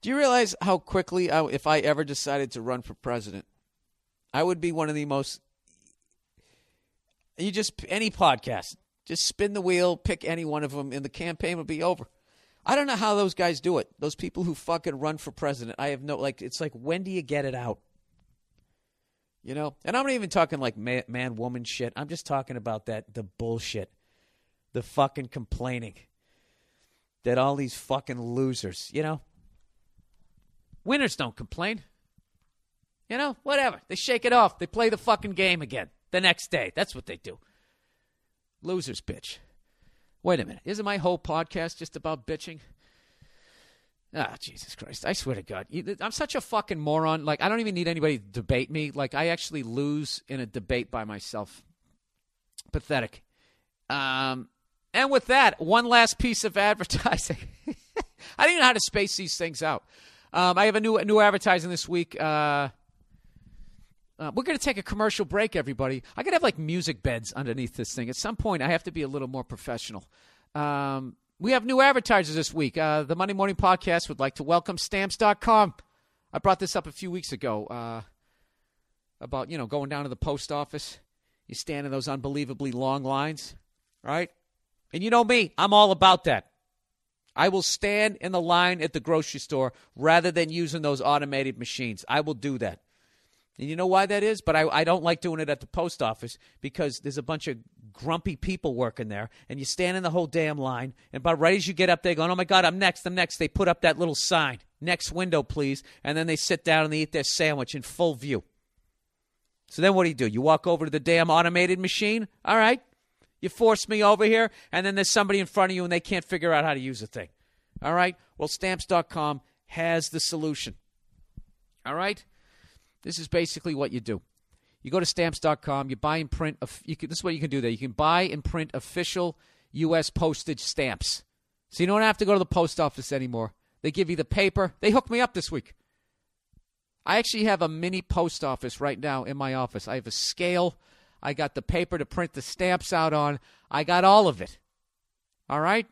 Do you realize how quickly, I, if I ever decided to run for president, I would be one of the most... You just... Any podcast... Just spin the wheel, pick any one of them, and the campaign will be over. I don't know how those guys do it. Those people who fucking run for president. I have no, like, it's like, when do you get it out? You know? And I'm not even talking like man, man woman shit. I'm just talking about that, the bullshit. The fucking complaining. that all these fucking losers, you know, winners don't complain. You know, whatever. They shake it off. They play the fucking game again the next day. That's what they do. Losers bitch. Wait a minute. Isn't my whole podcast just about bitching? Ah, Jesus Christ. I swear to God. I'm such a fucking moron. Like, I don't even need anybody to debate me. Like, I actually lose in a debate by myself. Pathetic. Um, and with that, one last piece of advertising. I don't even know how to space these things out. Um, I have a new new advertising this week. Uh, uh, we're going to take a commercial break, everybody. I could have, like, music beds underneath this thing. At some point, I have to be a little more professional. Um We have new advertisers this week. Uh, the Monday Morning Podcast would like to welcome Stamps dot com. I brought this up a few weeks ago uh, about, you know, going down to the post office. You stand in those unbelievably long lines, right? And you know me. I'm all about that. I will stand in the line at the grocery store rather than using those automated machines. I will do that. And you know why that is? But I, I don't like doing it at the post office because there's a bunch of grumpy people working there, and you stand in the whole damn line, and about right as you get up, they're going, oh, my God, I'm next, I'm next. They put up that little sign, next window, please, and then they sit down and they eat their sandwich in full view. So then what do you do? You walk over to the damn automated machine? All right. You force me over here, and then there's somebody in front of you, and they can't figure out how to use the thing. All right? Well, Stamps dot com has the solution. All right? This is basically what you do. You go to Stamps dot com. You buy and print. You can, this is what you can do there. You can buy and print official U S postage stamps. So you don't have to go to the post office anymore. They give you the paper. They hooked me up this week. I actually have a mini post office right now in my office. I have a scale. I got the paper to print the stamps out on. I got all of it. All right?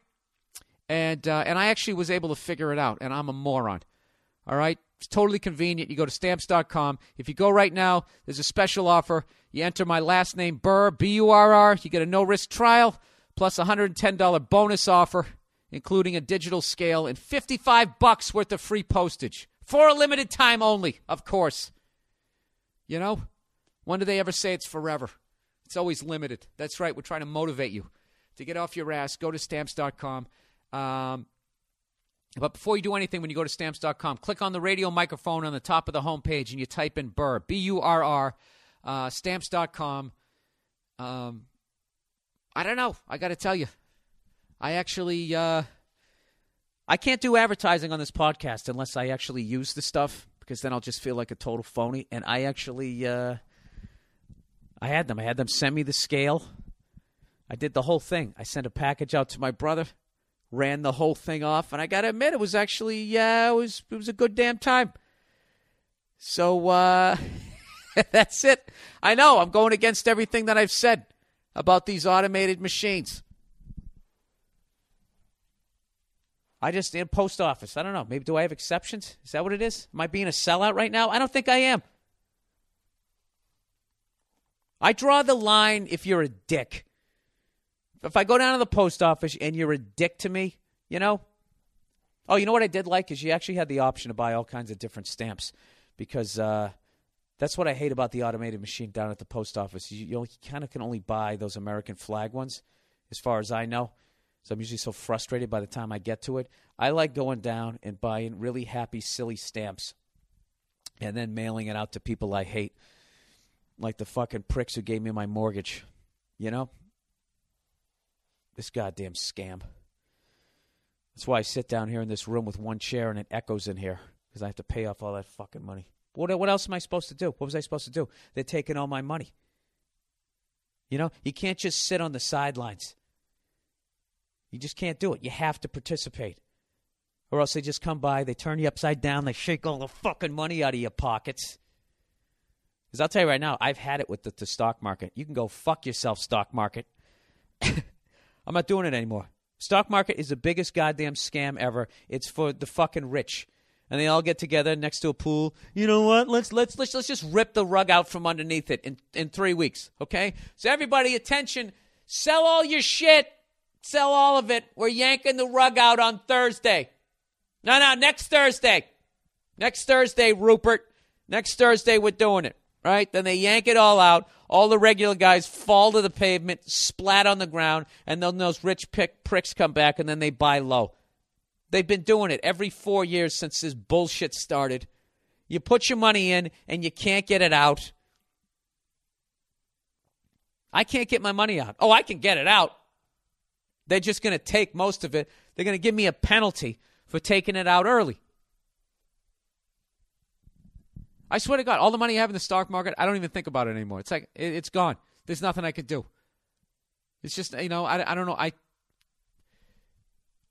And, uh, and I actually was able to figure it out, and I'm a moron. All right? It's totally convenient. You go to Stamps dot com. If you go right now, there's a special offer. You enter my last name, Burr, B U R R. You get a no-risk trial plus a one hundred ten dollars bonus offer, including a digital scale and fifty-five bucks worth of free postage for a limited time only, of course. You know, when do they ever say it's forever? It's always limited. That's right. We're trying to motivate you to get off your ass. Go to Stamps dot com. Um... But before you do anything, when you go to Stamps dot com, click on the radio microphone on the top of the homepage, and you type in Burr, B U R R, uh, Stamps dot com. Um, I don't know. I got to tell you. I actually uh, – I can't do advertising on this podcast unless I actually use the stuff, because then I'll just feel like a total phony. And I actually uh, – I had them. I had them send me the scale. I did the whole thing. I sent a package out to my brother. Ran the whole thing off, and I gotta admit, it was actually, yeah, it was, it was a good damn time. So uh, that's it. I know I'm going against everything that I've said about these automated machines. I just in post office. I don't know. Maybe do I have exceptions? Is that what it is? Am I being a sellout right now? I don't think I am. I draw the line if you're a dick. If I go down to the post office and you're a dick to me, you know? Oh, you know what I did like is you actually had the option to buy all kinds of different stamps because uh, that's what I hate about the automated machine down at the post office. You, you, you kind of can only buy those American flag ones as far as I know. So I'm usually so frustrated by the time I get to it. I like going down and buying really happy, silly stamps and then mailing it out to people I hate, like the fucking pricks who gave me my mortgage, you know? This goddamn scam. That's why I sit down here in this room with one chair and it echoes in here because I have to pay off all that fucking money. What, what else am I supposed to do? What was I supposed to do? They're taking all my money. You know, you can't just sit on the sidelines. You just can't do it. You have to participate. Or else they just come by, they turn you upside down, they shake all the fucking money out of your pockets. Because I'll tell you right now, I've had it with the, the stock market. You can go fuck yourself, stock market. I'm not doing it anymore. Stock market is the biggest goddamn scam ever. It's for the fucking rich. And they all get together next to a pool. You know what? Let's let's let's let's just rip the rug out from underneath it in, in three weeks. Okay? So everybody, attention. Sell all your shit. Sell all of it. We're yanking the rug out on Thursday. No, no, next Thursday. Next Thursday, Rupert. Next Thursday, we're doing it. Right? Then they yank it all out. All the regular guys fall to the pavement, splat on the ground, and then those rich pick pricks come back, and then they buy low. They've been doing it every four years since this bullshit started. You put your money in and you can't get it out. I can't get my money out. Oh, I can get it out. They're just going to take most of it. They're going to give me a penalty for taking it out early. I swear to God, all the money I have in the stock market, I don't even think about it anymore. It's like, it, it's gone. There's nothing I could do. It's just, you know, I, I don't know. I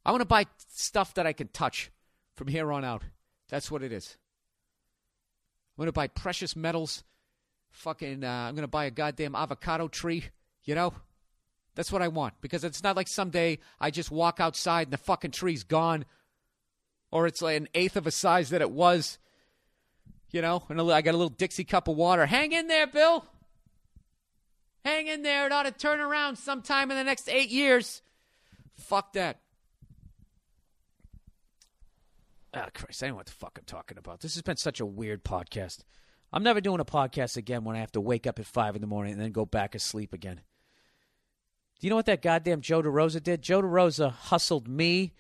I want to buy stuff that I can touch from here on out. That's what it is. I'm going to buy precious metals. Fucking, uh, I'm going to buy a goddamn avocado tree, you know? That's what I want. Because it's not like someday I just walk outside and the fucking tree's gone. Or it's like an eighth of a size that it was. You know, and I got a little Dixie cup of water. Hang in there, Bill. Hang in there. It ought to turn around sometime in the next eight years. Fuck that. Ah, oh, Christ, I don't know what the fuck I'm talking about. This has been such a weird podcast. I'm never doing a podcast again when I have to wake up at five in the morning and then go back asleep again. Do you know what that goddamn Joe DeRosa did? Joe DeRosa hustled me,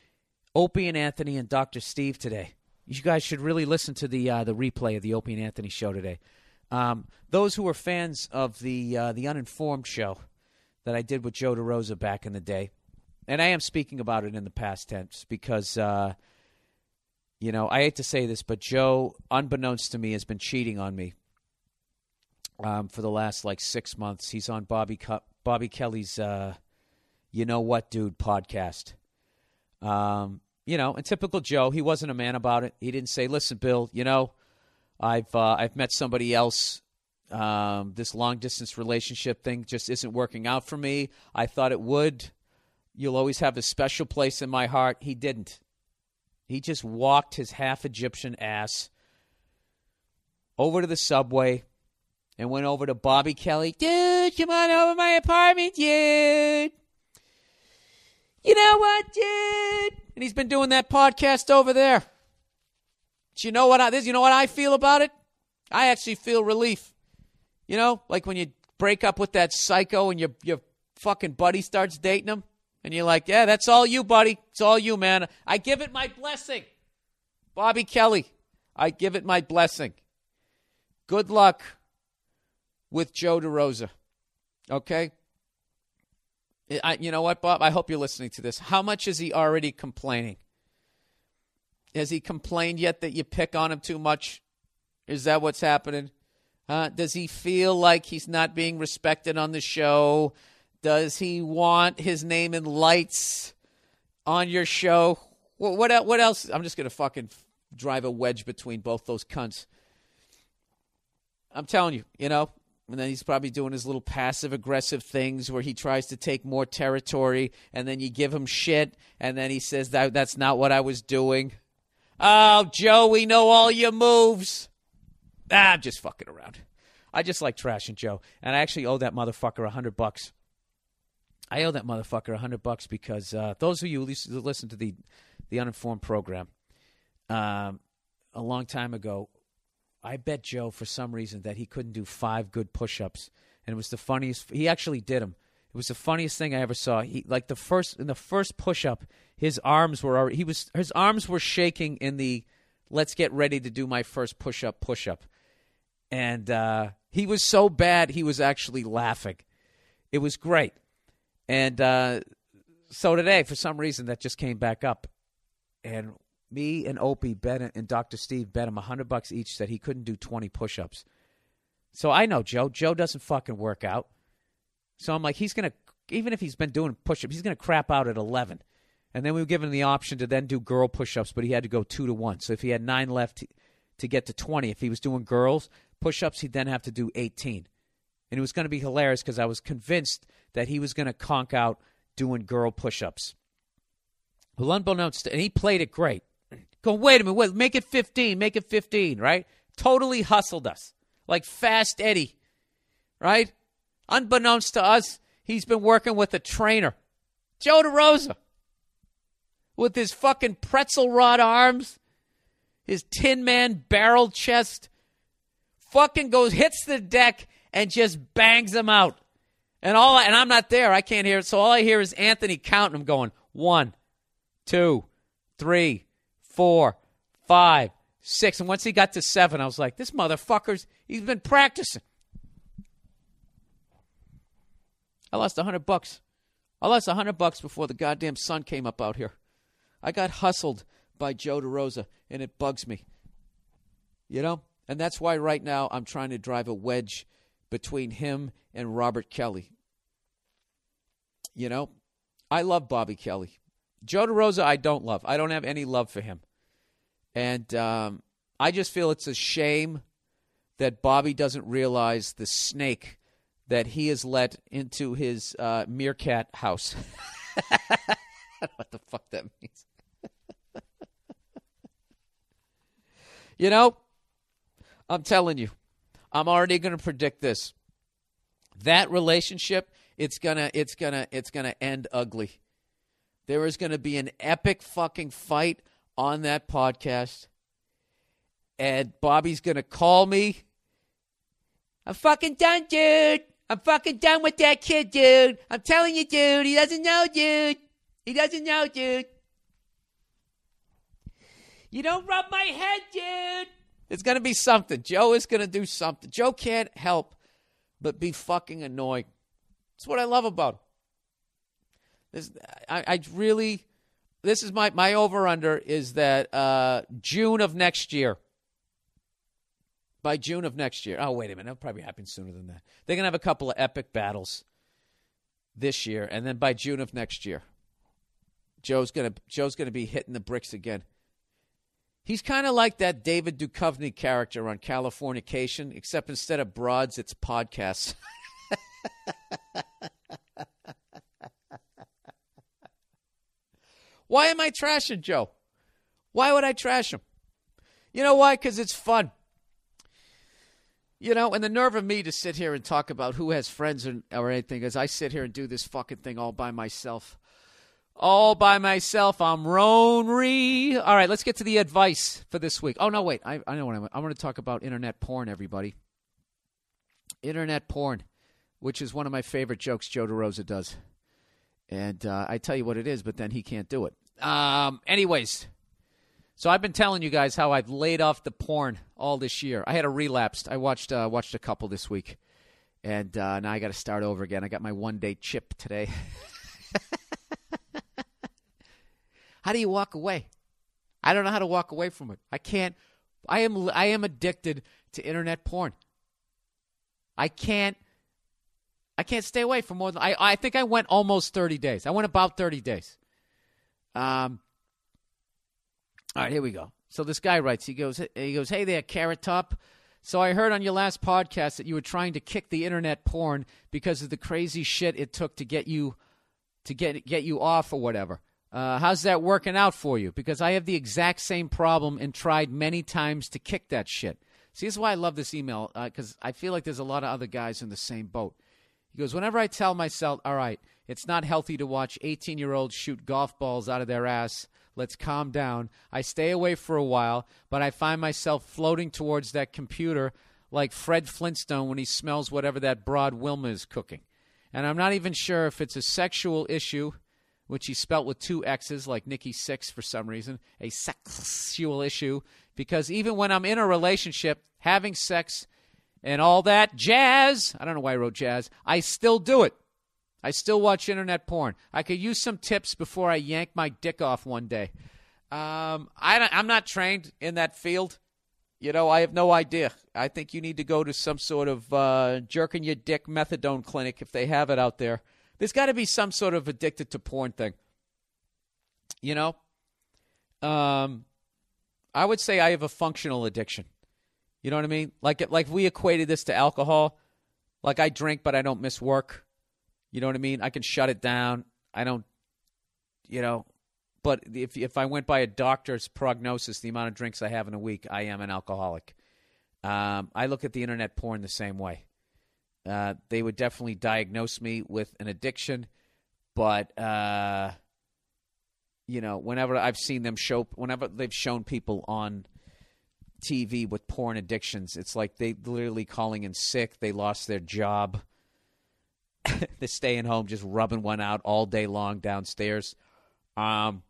Opie and Anthony, and Doctor Steve today. You guys should really listen to the uh, the replay of the Opie and Anthony show today. Um, those who are fans of the uh, the Uninformed show that I did with Joe DeRosa back in the day, and I am speaking about it in the past tense because, uh, you know, I hate to say this, but Joe, unbeknownst to me, has been cheating on me um, for the last, like, six months. He's on Bobby Co- Bobby Kelly's uh, You Know What Dude podcast. Um You know, and typical Joe, he wasn't a man about it. He didn't say, listen, Bill, you know, I've uh, I've met somebody else. Um, this long-distance relationship thing just isn't working out for me. I thought it would. You'll always have a special place in my heart. He didn't. He just walked his half-Egyptian ass over to the subway and went over to Bobby Kelly. Dude, come on over to my apartment, dude. You know what, dude? And he's been doing that podcast over there. But you know what I, this, you know what I feel about it? I actually feel relief. You know, like when you break up with that psycho and your your fucking buddy starts dating him, and you're like, yeah, that's all you, buddy. It's all you, man. I give it my blessing. Bobby Kelly, I give it my blessing. Good luck with Joe DeRosa, okay? I, you know what, Bob? I hope you're listening to this. How much is he already complaining? Has he complained yet that you pick on him too much? Is that what's happening? Uh, does he feel like he's not being respected on the show? Does he want his name in lights on your show? What, what, what else? I'm just going to fucking drive a wedge between both those cunts. I'm telling you, you know. And then he's probably doing his little passive-aggressive things where he tries to take more territory, and then you give him shit, and then he says, that that's not what I was doing. Oh, Joe, we know all your moves. Ah, I'm just fucking around. I just like trashing Joe. And I actually owe that motherfucker a hundred bucks. I owe that motherfucker a hundred bucks because uh, those of you who listen to the, the Uninformed program um, a long time ago, I bet Joe, for some reason, that he couldn't do five good push-ups, and it was the funniest. He actually did them. It was the funniest thing I ever saw. He like the first in the first push-up, his arms were already, he was his arms were shaking in the "Let's get ready to do my first push-up push-up," and uh, he was so bad he was actually laughing. It was great, and uh, so today, for some reason, that just came back up, and. Me and Opie bet, and Doctor Steve bet him a hundred bucks each that he couldn't do twenty push-ups. So I know Joe. Joe doesn't fucking work out. So I'm like, he's going to, even if he's been doing push-ups, he's going to crap out at eleven. And then we were given the option to then do girl push-ups, but he had to go two to one. So if he had nine left to get to twenty, if he was doing girls push-ups, he'd then have to do eighteen. And it was going to be hilarious because I was convinced that he was going to conk out doing girl push-ups. Well, unbeknownst, and he played it great. Go, wait a minute, wait, make it fifteen, make it fifteen, right? Totally hustled us, like Fast Eddie, right? Unbeknownst to us, he's been working with a trainer, Joe DeRosa, with his fucking pretzel rod arms, his Tin Man barrel chest, fucking goes, hits the deck, and just bangs him out. And all, and I'm not there, I can't hear it, so all I hear is Anthony counting him going, one, two, three, four, five, six. And once he got to seven, I was like, this motherfucker's, he's been practicing. I lost one hundred bucks. I lost one hundred bucks before the goddamn sun came up out here. I got hustled by Joe DeRosa, and it bugs me. You know? And that's why right now I'm trying to drive a wedge between him and Robert Kelly. You know? I love Bobby Kelly. Joe DeRosa I don't love. I don't have any love for him. And um, I just feel it's a shame that Bobby doesn't realize the snake that he has let into his uh, meerkat house. I don't know what the fuck that means. You know, I'm telling you, I'm already going to predict this. That relationship, it's gonna, it's gonna, it's gonna end ugly. There is going to be an epic fucking fight on that podcast, and Bobby's going to call me. I'm fucking done, dude. I'm fucking done with that kid, dude. I'm telling you, dude. He doesn't know, dude. He doesn't know, dude. You don't rub my head, dude. It's going to be something. Joe is going to do something. Joe can't help but be fucking annoying. That's what I love about him. This, I, I really, this is my, my over-under is that uh, June of next year. By June of next year. Oh, wait a minute. That'll probably happen sooner than that. They're going to have a couple of epic battles this year. And then by June of next year, Joe's going to Joe's going to be hitting the bricks again. He's kind of like that David Duchovny character on Californication, except instead of broads, it's podcasts. Why am I trashing Joe? Why would I trash him? You know why? Because it's fun. You know, and the nerve of me to sit here and talk about who has friends or, or anything as I sit here and do this fucking thing all by myself. All by myself, I'm Ronry. All right, let's get to the advice for this week. Oh, no, wait. I, I know what I'm I want to talk about internet porn, everybody. Internet porn, which is one of my favorite jokes Joe DeRosa does. And uh, I tell you what it is, but then he can't do it. Um, anyways, so I've been telling you guys how I've laid off the porn all this year. I had a relapse. I watched uh, watched a couple this week, and uh, now I got to start over again. I got my one-day chip today. How do you walk away? I don't know how to walk away from it. I can't. I am. I am addicted to internet porn. I can't. I can't stay away for more than I. I think I went almost thirty days. I went about thirty days. Um. All right, here we go. So this guy writes. He goes. He goes. Hey there, Carrot Top. So I heard on your last podcast that you were trying to kick the internet porn because of the crazy shit it took to get you, to get get you off or whatever. Uh, how's that working out for you? Because I have the exact same problem and tried many times to kick that shit. See, this is why I love this email, because uh, I feel like there's a lot of other guys in the same boat. He goes, whenever I tell myself, all right, it's not healthy to watch eighteen-year-olds shoot golf balls out of their ass. Let's calm down. I stay away for a while, but I find myself floating towards that computer like Fred Flintstone when he smells whatever that broad Wilma is cooking. And I'm not even sure if it's a sexual issue, which he spelt with two X's like Nikki Six for some reason, a sexual issue, because even when I'm in a relationship, having sex and all that jazz, I don't know why I wrote jazz, I still do it. I still watch internet porn. I could use some tips before I yank my dick off one day. Um, I don't, I'm not trained in that field. You know, I have no idea. I think you need to go to some sort of uh, jerking your dick methadone clinic if they have it out there. There's got to be some sort of addicted to porn thing. You know? Um, I would say I have a functional addiction. You know what I mean? Like like we equated this to alcohol. Like I drink, but I don't miss work. You know what I mean? I can shut it down. I don't, you know. But if if I went by a doctor's prognosis, the amount of drinks I have in a week, I am an alcoholic. Um, I look at the internet porn the same way. Uh, they would definitely diagnose me with an addiction, but, uh, you know, whenever I've seen them show, whenever they've shown people on T V with porn addictions, it's like they literally calling in sick. They lost their job. They're staying home, just rubbing one out all day long downstairs. Um,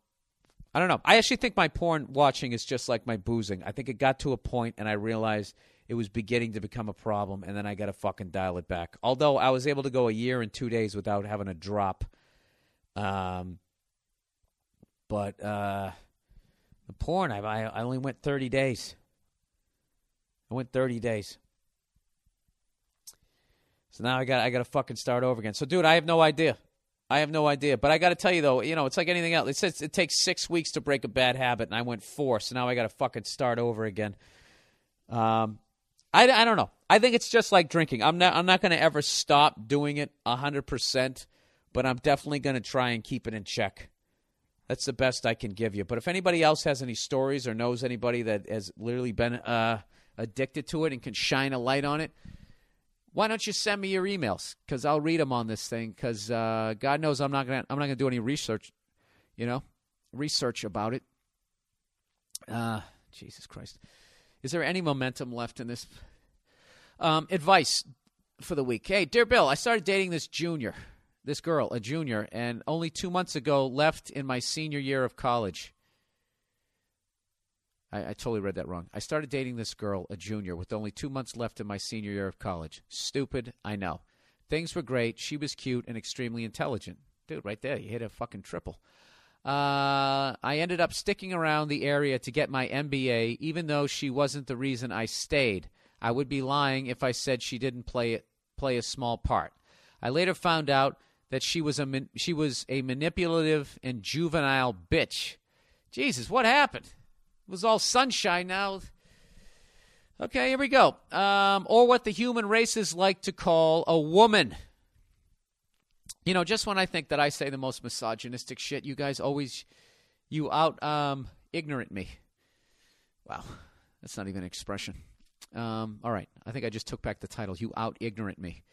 I don't know. I actually think my porn watching is just like my boozing. I think it got to a point and I realized it was beginning to become a problem, and then I got to fucking dial it back. Although I was able to go a year and two days without having a drop. Um, but uh, the porn, I, I only went thirty days. I went thirty days. So now I got I got to fucking start over again. So, dude, I have no idea. I have no idea. But I got to tell you, though, you know, it's like anything else. It says it takes six weeks to break a bad habit, and I went four. So now I got to fucking start over again. Um, I, I don't know. I think it's just like drinking. I'm not I'm not going to ever stop doing it one hundred percent, but I'm definitely going to try and keep it in check. That's the best I can give you. But if anybody else has any stories or knows anybody that has literally been uh, addicted to it and can shine a light on it, why don't you send me your emails? Because I'll read them on this thing. Because uh, God knows I'm not gonna I'm not gonna do any research, you know, research about it. Uh, Jesus Christ, is there any momentum left in this? Um, advice for the week. Hey, dear Bill, I started dating this junior, this girl, a junior, and only two months ago left in my senior year of college. I, I totally read that wrong. I started dating this girl, a junior, with only two months left in my senior year of college. Stupid, I know. Things were great. She was cute and extremely intelligent. Dude, right there, you hit a fucking triple. Uh, I ended up sticking around the area to get my M B A, even though she wasn't the reason I stayed. I would be lying if I said she didn't play play a small part. I later found out that she was a she was a manipulative and juvenile bitch. Jesus, what happened? It was all sunshine now. Okay, here we go. Um, or what the human races like to call a woman. You know, just when I think that I say the most misogynistic shit, you guys always, you out um, ignorant me. Wow, that's not even an expression. Um, all right, I think I just took back the title. You out ignorant me.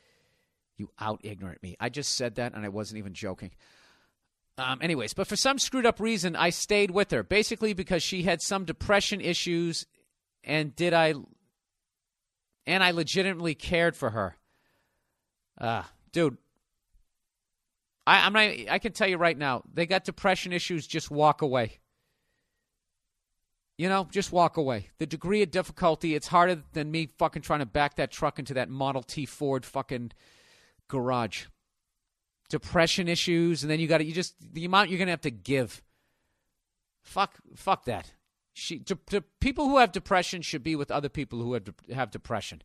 You out ignorant me. I just said that, and I wasn't even joking. Um, anyways, but for some screwed up reason, I stayed with her, basically because she had some depression issues, and did I, and I legitimately cared for her. Uh, dude, I, I'm not, I can tell you right now, they got depression issues, just walk away. You know, just walk away. The degree of difficulty, it's harder than me fucking trying to back that truck into that Model T Ford fucking garage. Depression issues, and then you got to, you just, the amount you're going to have to give. Fuck, fuck that. She, de, de, people who have depression should be with other people who have, de, have depression.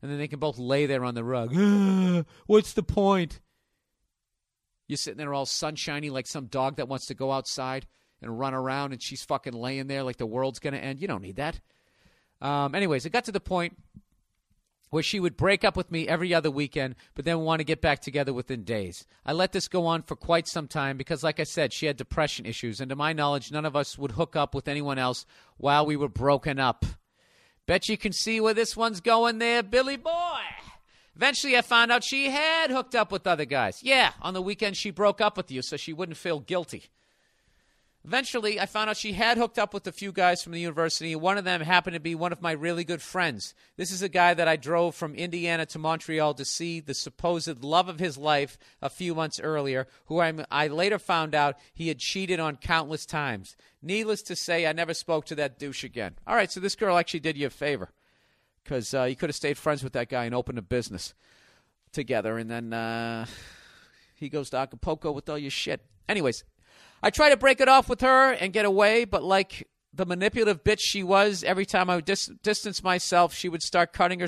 And then they can both lay there on the rug. What's the point? You're sitting there all sunshiny like some dog that wants to go outside and run around, and she's fucking laying there like the world's going to end. You don't need that. Um, anyways, it got to the point where she would break up with me every other weekend, but then want to get back together within days. I let this go on for quite some time because, like I said, she had depression issues, and to my knowledge, none of us would hook up with anyone else while we were broken up. Bet you can see where this one's going there, Billy boy. Eventually, I found out she had hooked up with other guys. Yeah, on the weekend, she broke up with you so she wouldn't feel guilty. Eventually, I found out she had hooked up with a few guys from the university, and one of them happened to be one of my really good friends. This is a guy that I drove from Indiana to Montreal to see the supposed love of his life a few months earlier, who I'm, I later found out he had cheated on countless times. Needless to say, I never spoke to that douche again. All right, so this girl actually did you a favor. Because uh, you could have stayed friends with that guy and opened a business together. And then uh, he goes to Acapulco with all your shit. Anyways, I try to break it off with her and get away. But like the manipulative bitch she was, every time I would dis- distance myself, she would start cutting, her-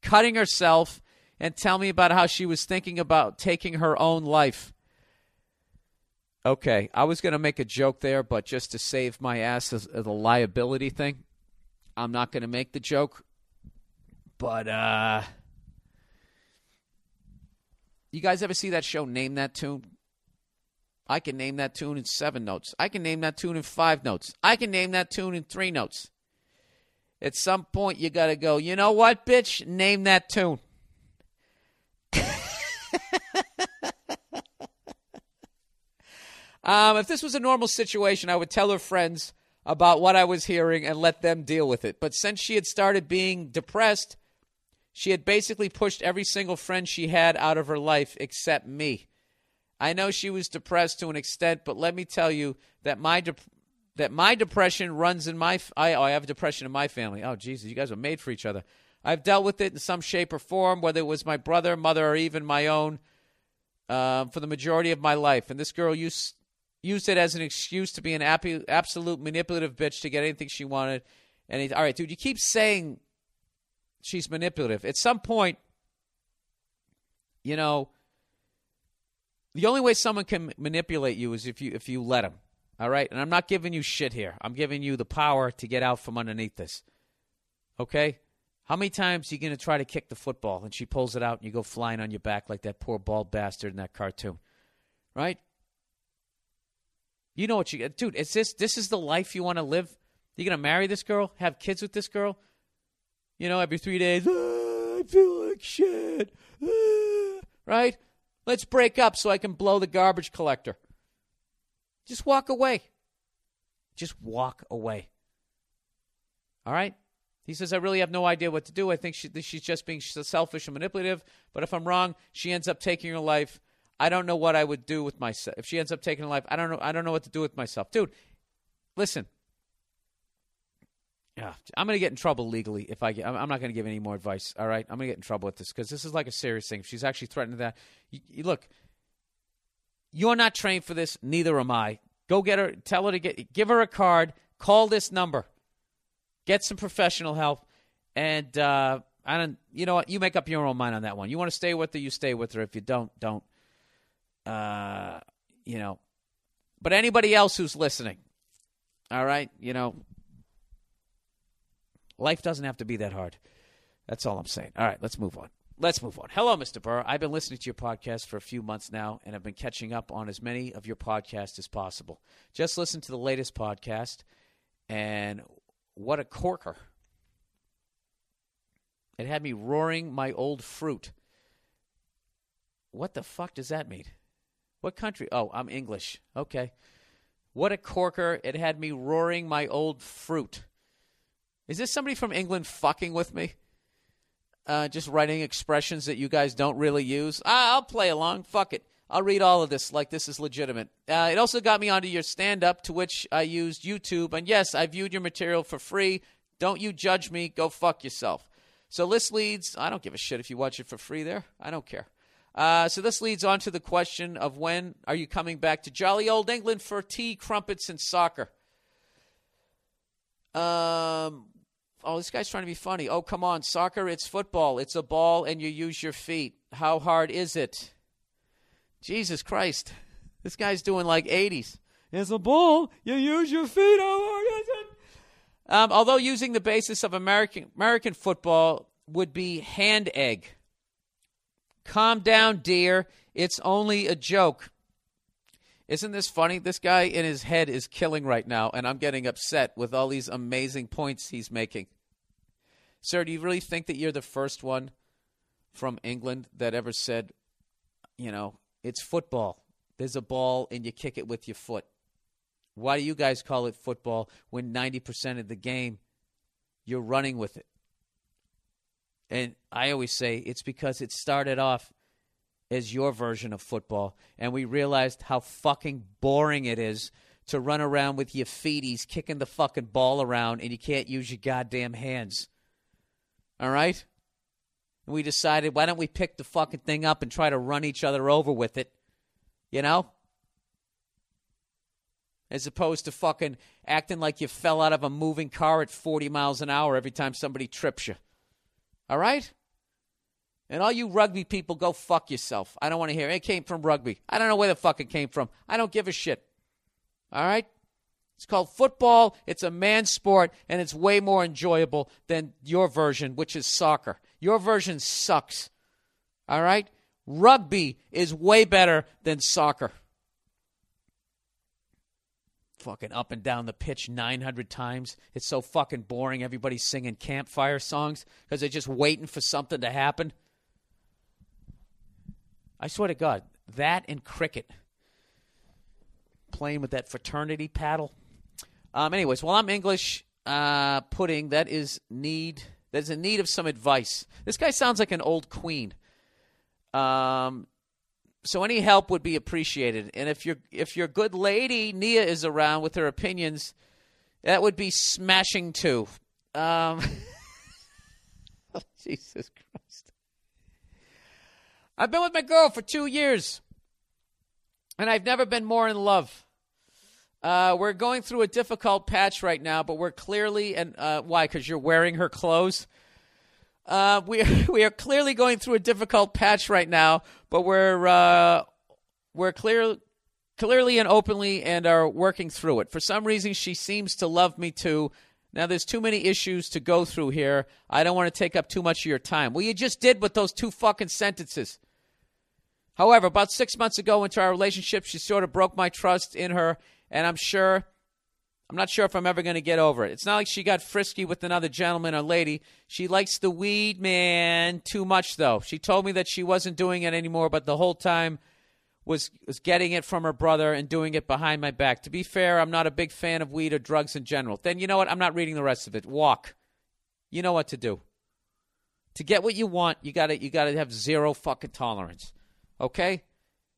cutting herself and tell me about how she was thinking about taking her own life. Okay, I was going to make a joke there, but just to save my ass as the liability thing, I'm not going to make the joke. But uh, you guys ever see that show, Name That Tune? I can name that tune in seven notes. I can name that tune in five notes. I can name that tune in three notes. At some point, you got to go, you know what, bitch? Name that tune. um, if this was a normal situation, I would tell her friends about what I was hearing and let them deal with it. But since she had started being depressed, she had basically pushed every single friend she had out of her life except me. I know she was depressed to an extent, but let me tell you that my de- that my depression runs in my – I, oh, I have depression in my family. Oh, Jesus, you guys are made for each other. I've dealt with it in some shape or form, whether it was my brother, mother, or even my own, uh, for the majority of my life. And this girl used, used it as an excuse to be an ap- absolute manipulative bitch to get anything she wanted. And it, all right, dude, you keep saying she's manipulative. At some point, you know, the only way someone can manipulate you is if you if you let them. All right? And I'm not giving you shit here. I'm giving you the power to get out from underneath this. Okay? How many times are you going to try to kick the football and she pulls it out and you go flying on your back like that poor bald bastard in that cartoon? Right? You know what you get. Dude, is this, this is the life you want to live? You're going to marry this girl? Have kids with this girl? You know, every three days, ah, I feel like shit. Ah. Right? Let's break up so I can blow the garbage collector. Just walk away. Just walk away. All right? He says, I really have no idea what to do. I think she, she's just being selfish and manipulative. But if I'm wrong, she ends up taking her life. I don't know what I would do with myself. If she ends up taking her life, I don't know, I don't know what to do with myself. Dude, listen. Yeah, I'm going to get in trouble legally if I get, I'm not going to give any more advice. All right. I'm going to get in trouble with this because this is like a serious thing. If she's actually threatened that, you, you look, you're not trained for this. Neither am I. Go get her. Tell her to get, give her a card. Call this number. Get some professional help. And, uh, I don't, you know what? You make up your own mind on that one. You want to stay with her, you stay with her. If you don't, don't, uh, you know, but anybody else who's listening, all right, you know, life doesn't have to be that hard. That's all I'm saying. All right, let's move on. Let's move on. Hello, Mister Burr. I've been listening to your podcast for a few months now, and I've been catching up on as many of your podcasts as possible. Just listen to the latest podcast, and what a corker. It had me roaring my old fruit. What the fuck does that mean? What country? Oh, I'm English. Okay. What a corker. It had me roaring my old fruit. Is this somebody from England fucking with me? Uh, just writing expressions that you guys don't really use? Ah, I'll play along. Fuck it. I'll read all of this like this is legitimate. Uh, it also got me onto your stand-up, to which I used YouTube. And, yes, I viewed your material for free. Don't you judge me. Go fuck yourself. So this leads – I don't give a shit if you watch it for free there. I don't care. Uh, so this leads on to the question of when are you coming back to jolly old England for tea, crumpets, and soccer? Um – Oh, this guy's trying to be funny. Oh, come on. Soccer, it's football. It's a ball, and you use your feet. How hard is it? Jesus Christ. This guy's doing like eighties. It's a ball. You use your feet. How hard is it? Um, although using the basis of American American football would be hand egg. Calm down, dear. It's only a joke. Isn't this funny? This guy in his head is killing right now, and I'm getting upset with all these amazing points he's making. Sir, do you really think that you're the first one from England that ever said, you know, it's football. There's a ball, and you kick it with your foot. Why do you guys call it football when ninety percent of the game you're running with it? And I always say it's because it started off as your version of football, and we realized how fucking boring it is to run around with your feeties kicking the fucking ball around, and you can't use your goddamn hands. All right? And we decided, why don't we pick the fucking thing up and try to run each other over with it, you know? As opposed to fucking acting like you fell out of a moving car at forty miles an hour every time somebody trips you. All right? And all you rugby people, go fuck yourself. I don't want to hear it. It came from rugby. I don't know where the fuck it came from. I don't give a shit. All right? It's called football. It's a man's sport, and it's way more enjoyable than your version, which is soccer. Your version sucks. All right? Rugby is way better than soccer. Fucking up and down the pitch nine hundred times. It's so fucking boring. Everybody's singing campfire songs because they're just waiting for something to happen. I swear to God, that and cricket, playing with that fraternity paddle. Um, anyways, while I'm English uh, pudding, that is need. There's a need of some advice. This guy sounds like an old queen. Um, So any help would be appreciated. And if your if your good lady Nia is around with her opinions, that would be smashing too. Um, oh, Jesus Christ. I've been with my girl for two years, and I've never been more in love. Uh, we're going through a difficult patch right now, but we're clearly – and uh, why? Because you're wearing her clothes? Uh, we we are clearly going through a difficult patch right now, but we're uh, we're clear, clearly and openly and are working through it. For some reason, she seems to love me too. Now, there's too many issues to go through here. I don't want to take up too much of your time. Well, you just did with those two fucking sentences. However, about six months ago into our relationship, she sort of broke my trust in her, and I'm sure... I'm not sure if I'm ever going to get over it. It's not like she got frisky with another gentleman or lady. She likes the weed man too much, though. She told me that she wasn't doing it anymore, but the whole time was, was getting it from her brother and doing it behind my back. To be fair, I'm not a big fan of weed or drugs in general. Then you know what? I'm not reading the rest of it. Walk. You know what to do. To get what you want, you gotta you gotta have zero fucking tolerance. Okay?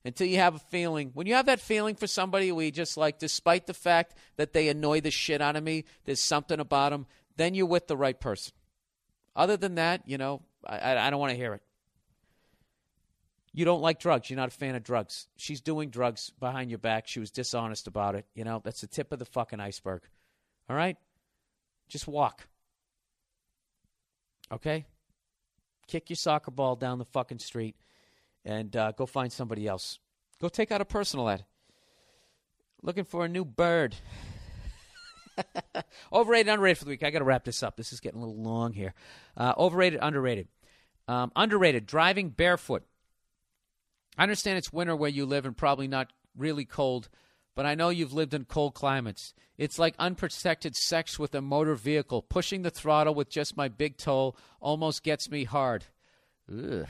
Until you have a feeling. When you have that feeling for somebody, we just like, despite the fact that they annoy the shit out of me, there's something about them, then you're with the right person. Other than that, you know, I, I don't want to hear it. You don't like drugs. You're not a fan of drugs. She's doing drugs behind your back. She was dishonest about it. You know, that's the tip of the fucking iceberg. All right? Just walk. Okay? Kick your soccer ball down the fucking street. And uh, go find somebody else. Go take out a personal ad. Looking for a new bird. Overrated, underrated for the week. I got to wrap this up. This is getting a little long here. Uh, overrated, underrated. Um, underrated, driving barefoot. I understand it's winter where you live and probably not really cold, but I know you've lived in cold climates. It's like unprotected sex with a motor vehicle. Pushing the throttle with just my big toe almost gets me hard. Ugh.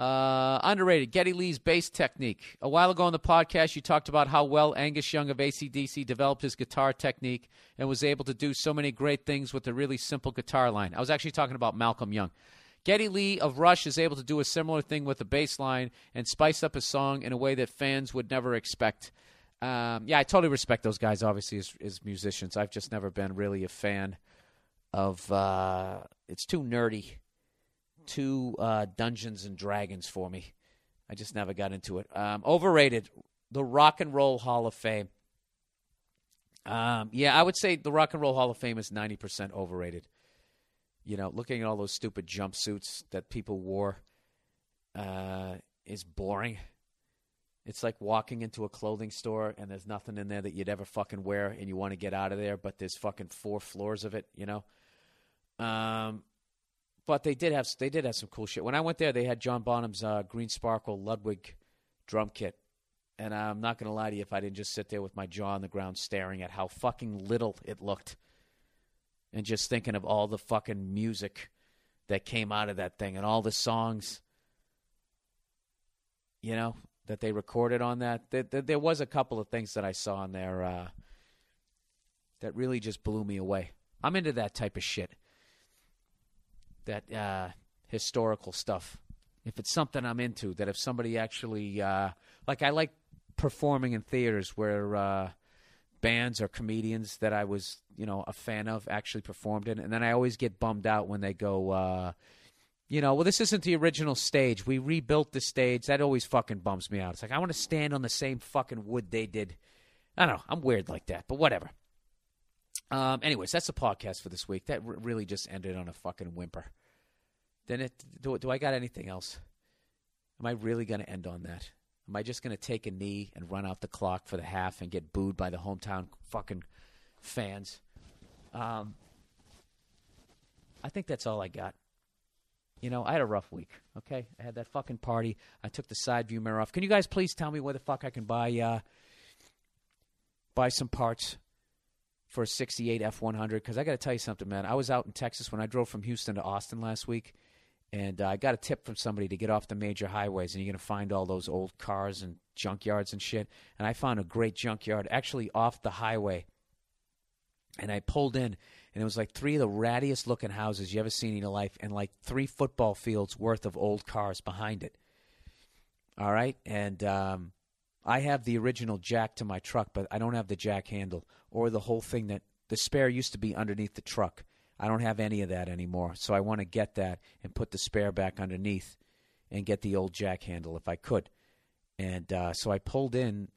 Uh, underrated, Geddy Lee's bass technique. A while ago on the podcast, you talked about how well Angus Young of A C D C developed his guitar technique and was able to do so many great things with a really simple guitar line. I was actually talking about Malcolm Young. Geddy Lee of Rush is able to do a similar thing with a bass line and spice up a song in a way that fans would never expect. Um, yeah, I totally respect those guys, obviously, as, as musicians. I've just never been really a fan of uh, – it's too nerdy. Two uh, Dungeons and Dragons for me. I just never got into it. Um, overrated, the Rock and Roll Hall of Fame. Um, yeah, I would say the Rock and Roll Hall of Fame is ninety percent overrated. You know, looking at all those stupid jumpsuits that people wore uh, is boring. It's like walking into a clothing store and there's nothing in there that you'd ever fucking wear and you want to get out of there, but there's fucking four floors of it, you know? Um... But they did have they did have some cool shit. When I went there, they had John Bonham's uh, Green Sparkle Ludwig drum kit. And I'm not going to lie to you if I didn't just sit there with my jaw on the ground staring at how fucking little it looked. And just thinking of all the fucking music that came out of that thing and all the songs, you know, that they recorded on that. There, there, there was a couple of things that I saw on there uh, that really just blew me away. I'm into that type of shit. That uh, historical stuff, if it's something I'm into, that if somebody actually uh, – like I like performing in theaters where uh, bands or comedians that I was, you know, a fan of actually performed in. And then I always get bummed out when they go, uh, you know, well, this isn't the original stage. We rebuilt the stage. That always fucking bums me out. It's like I want to stand on the same fucking wood they did. I don't know. I'm weird like that, but whatever. Um, anyways, that's the podcast for this week. That r- really just ended on a fucking whimper. Then it, do, do I got anything else? Am I really going to end on that? Am I just going to take a knee and run out the clock for the half and get booed by the hometown fucking fans? Um, I think that's all I got. You know, I had a rough week, okay? I had that fucking party. I took the side view mirror off. Can you guys please tell me where the fuck I can buy uh, buy some parts? For a sixty-eight F one hundred, because I got to tell you something, man. I was out in Texas when I drove from Houston to Austin last week, and uh, I got a tip from somebody to get off the major highways, and you're going to find all those old cars and junkyards and shit. And I found a great junkyard actually off the highway, and I pulled in, and it was like three of the rattiest-looking houses you ever seen in your life and like three football fields worth of old cars behind it. All right? And um, I have the original jack to my truck, but I don't have the jack handle or the whole thing that the spare used to be underneath the truck. I don't have any of that anymore, so I want to get that and put the spare back underneath and get the old jack handle if I could. And uh, so I pulled in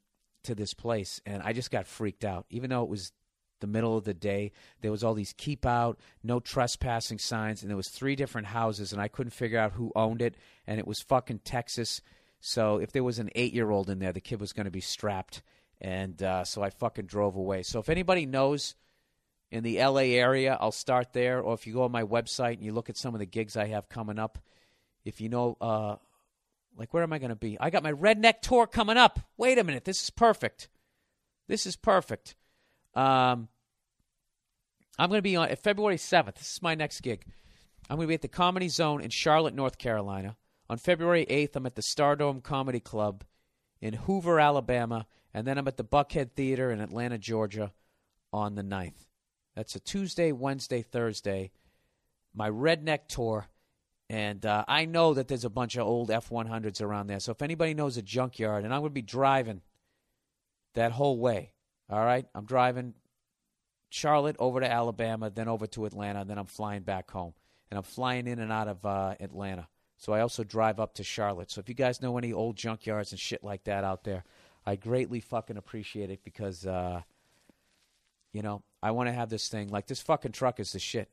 to this place, and I just got freaked out. Even though it was the middle of the day, there was all these keep out, no trespassing signs, and there was three different houses, and I couldn't figure out who owned it, and it was fucking Texas. So if there was an eight-year-old in there, the kid was going to be strapped. And uh, so I fucking drove away. So if anybody knows in the L A area, I'll start there. Or if you go on my website and you look at some of the gigs I have coming up, if you know, uh, like, where am I going to be? I got my Redneck Tour coming up. Wait a minute. This is perfect. This is perfect. Um, I'm going to be on February seventh. This is my next gig. I'm going to be at the Comedy Zone in Charlotte, North Carolina. On February eighth, I'm at the Stardome Comedy Club in Hoover, Alabama. And then I'm at the Buckhead Theater in Atlanta, Georgia on the ninth. That's a Tuesday, Wednesday, Thursday, my Redneck Tour. And uh, I know that there's a bunch of old F one hundreds around there. So if anybody knows a junkyard, and I'm going to be driving that whole way, all right? I'm driving Charlotte over to Alabama, then over to Atlanta, and then I'm flying back home. And I'm flying in and out of uh, Atlanta. So I also drive up to Charlotte. So if you guys know any old junkyards and shit like that out there, I greatly fucking appreciate it because, uh, you know, I want to have this thing. Like, this fucking truck is the shit.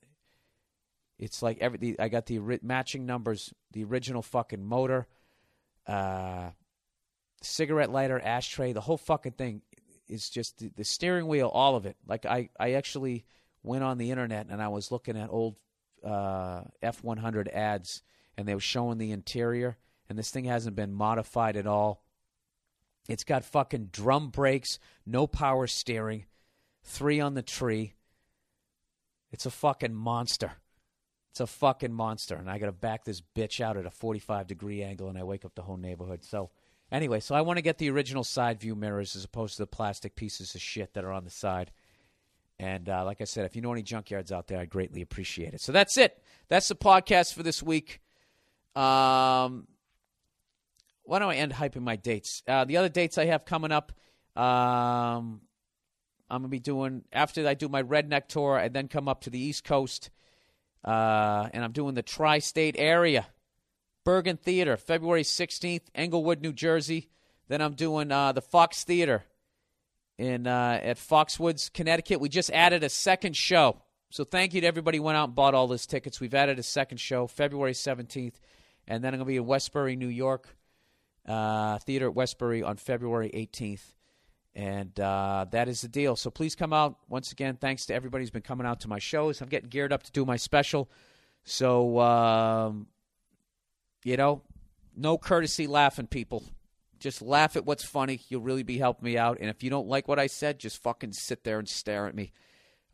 It's like every the, I got the ri- matching numbers, the original fucking motor, uh, cigarette lighter, ashtray. The whole fucking thing is just the, the steering wheel, all of it. Like, I, I actually went on the internet and I was looking at old uh, F one hundred ads, and they were showing the interior, and this thing hasn't been modified at all. It's got fucking drum brakes, no power steering, three on the tree. It's a fucking monster. It's a fucking monster, and I got to back this bitch out at a forty-five degree angle, and I wake up the whole neighborhood. So anyway, so I want to get the original side view mirrors as opposed to the plastic pieces of shit that are on the side. And uh, like I said, if you know any junkyards out there, I greatly appreciate it. So that's it. That's the podcast for this week. Um, why don't I end hyping my dates? Uh, the other dates I have coming up, um, I'm going to be doing, after I do my Redneck Tour, I then come up to the East Coast. Uh, and I'm doing the tri-state area. Bergen Theater, February sixteenth, Englewood, New Jersey. Then I'm doing uh, the Fox Theater in uh, at Foxwoods, Connecticut. We just added a second show. So thank you to everybody who went out and bought all those tickets. We've added a second show, February seventeenth. And then I'm going to be in Westbury, New York, uh, Theater at Westbury on February eighteenth. And uh, that is the deal. So please come out. Once again, thanks to everybody who's been coming out to my shows. I'm getting geared up to do my special. So, um, you know, no courtesy laughing, people. Just laugh at what's funny. You'll really be helping me out. And if you don't like what I said, just fucking sit there and stare at me.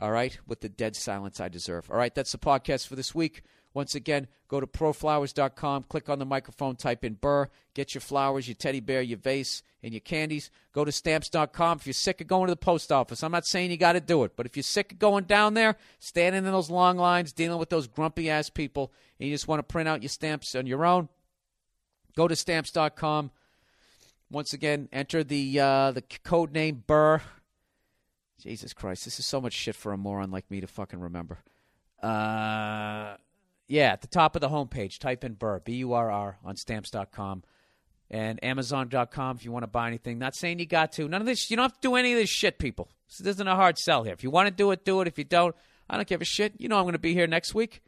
All right? With the dead silence I deserve. All right, that's the podcast for this week. Once again, go to pro flowers dot com, click on the microphone, type in Burr, get your flowers, your teddy bear, your vase, and your candies. Go to stamps dot com. If you're sick of going to the post office, I'm not saying you got to do it, but if you're sick of going down there, standing in those long lines, dealing with those grumpy-ass people, and you just want to print out your stamps on your own, go to stamps dot com. Once again, enter the, uh, the code name Burr. Jesus Christ, this is so much shit for a moron like me to fucking remember. Uh... Yeah, at the top of the homepage, type in Burr, B U R R, on stamps dot com and amazon dot com if you want to buy anything. Not saying you got to. None of this. You don't have to do any of this shit, people. This isn't a hard sell here. If you want to do it, do it. If you don't, I don't give a shit. You know I'm going to be here next week.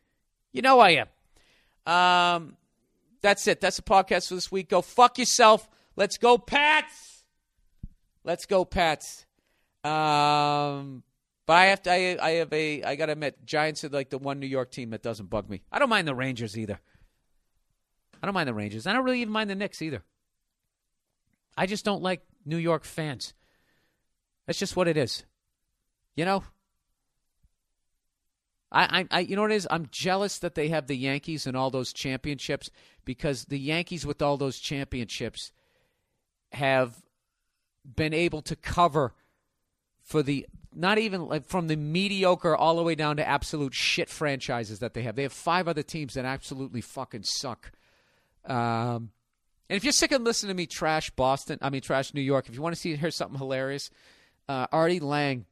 You know I am. Um, that's it. That's the podcast for this week. Go fuck yourself. Let's go, Pats. Let's go, Pats. Um... But I have to. I, I have a. I gotta admit, Giants are like the one New York team that doesn't bug me. I don't mind the Rangers either. I don't mind the Rangers. I don't really even mind the Knicks either. I just don't like New York fans. That's just what it is. You know. I. I. I you know what it is? I'm jealous that they have the Yankees and all those championships because the Yankees with all those championships have been able to cover for the. Not even like from the mediocre all the way down to absolute shit franchises that they have. They have five other teams that absolutely fucking suck. Um, And if you're sick of listening to me trash Boston, I mean trash New York, if you want to see hear something hilarious, uh, Artie Lang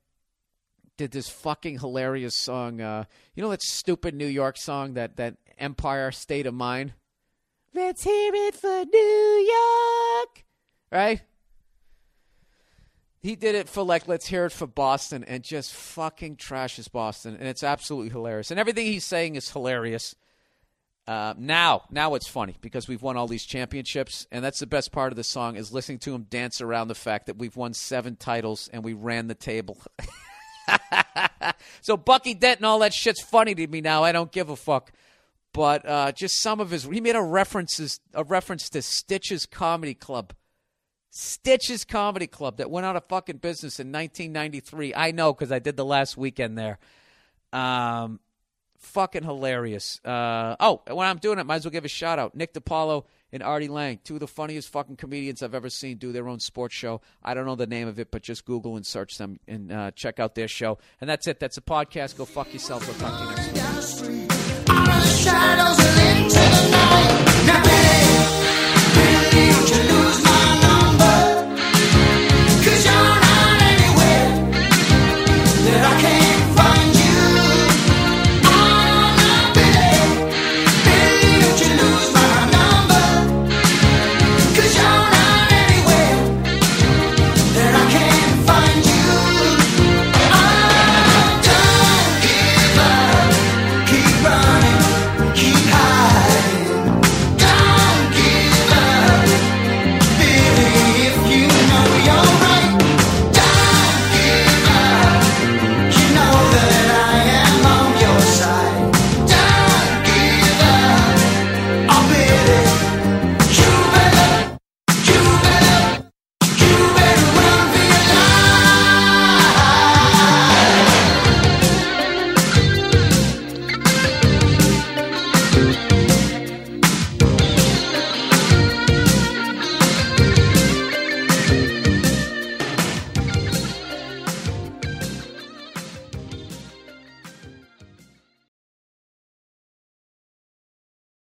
did this fucking hilarious song. Uh, you know that stupid New York song, that, that Empire State of Mind? Let's hear it for New York. Right? He did it for, like, let's hear it for Boston, and just fucking trashes Boston. And it's absolutely hilarious. And everything he's saying is hilarious. Uh, now, now it's funny because we've won all these championships, and that's the best part of the song is listening to him dance around the fact that we've won seven titles and we ran the table. So Bucky Dent and all that shit's funny to me now. I don't give a fuck. But uh, just some of his – he made a, references, a reference to Stitch's Comedy Club. Stitch's Comedy Club that went out of fucking business in nineteen ninety-three. I know because I did the last weekend there. Um – Fucking hilarious. Uh, oh, when I'm doing it, might as well give a shout out. Nick DiPaolo and Artie Lang, two of the funniest fucking comedians I've ever seen, do their own sports show. I don't know the name of it, but just Google and search them and uh, check out their show. And that's it. That's a podcast. Go fuck yourself. I'll talk to you next week.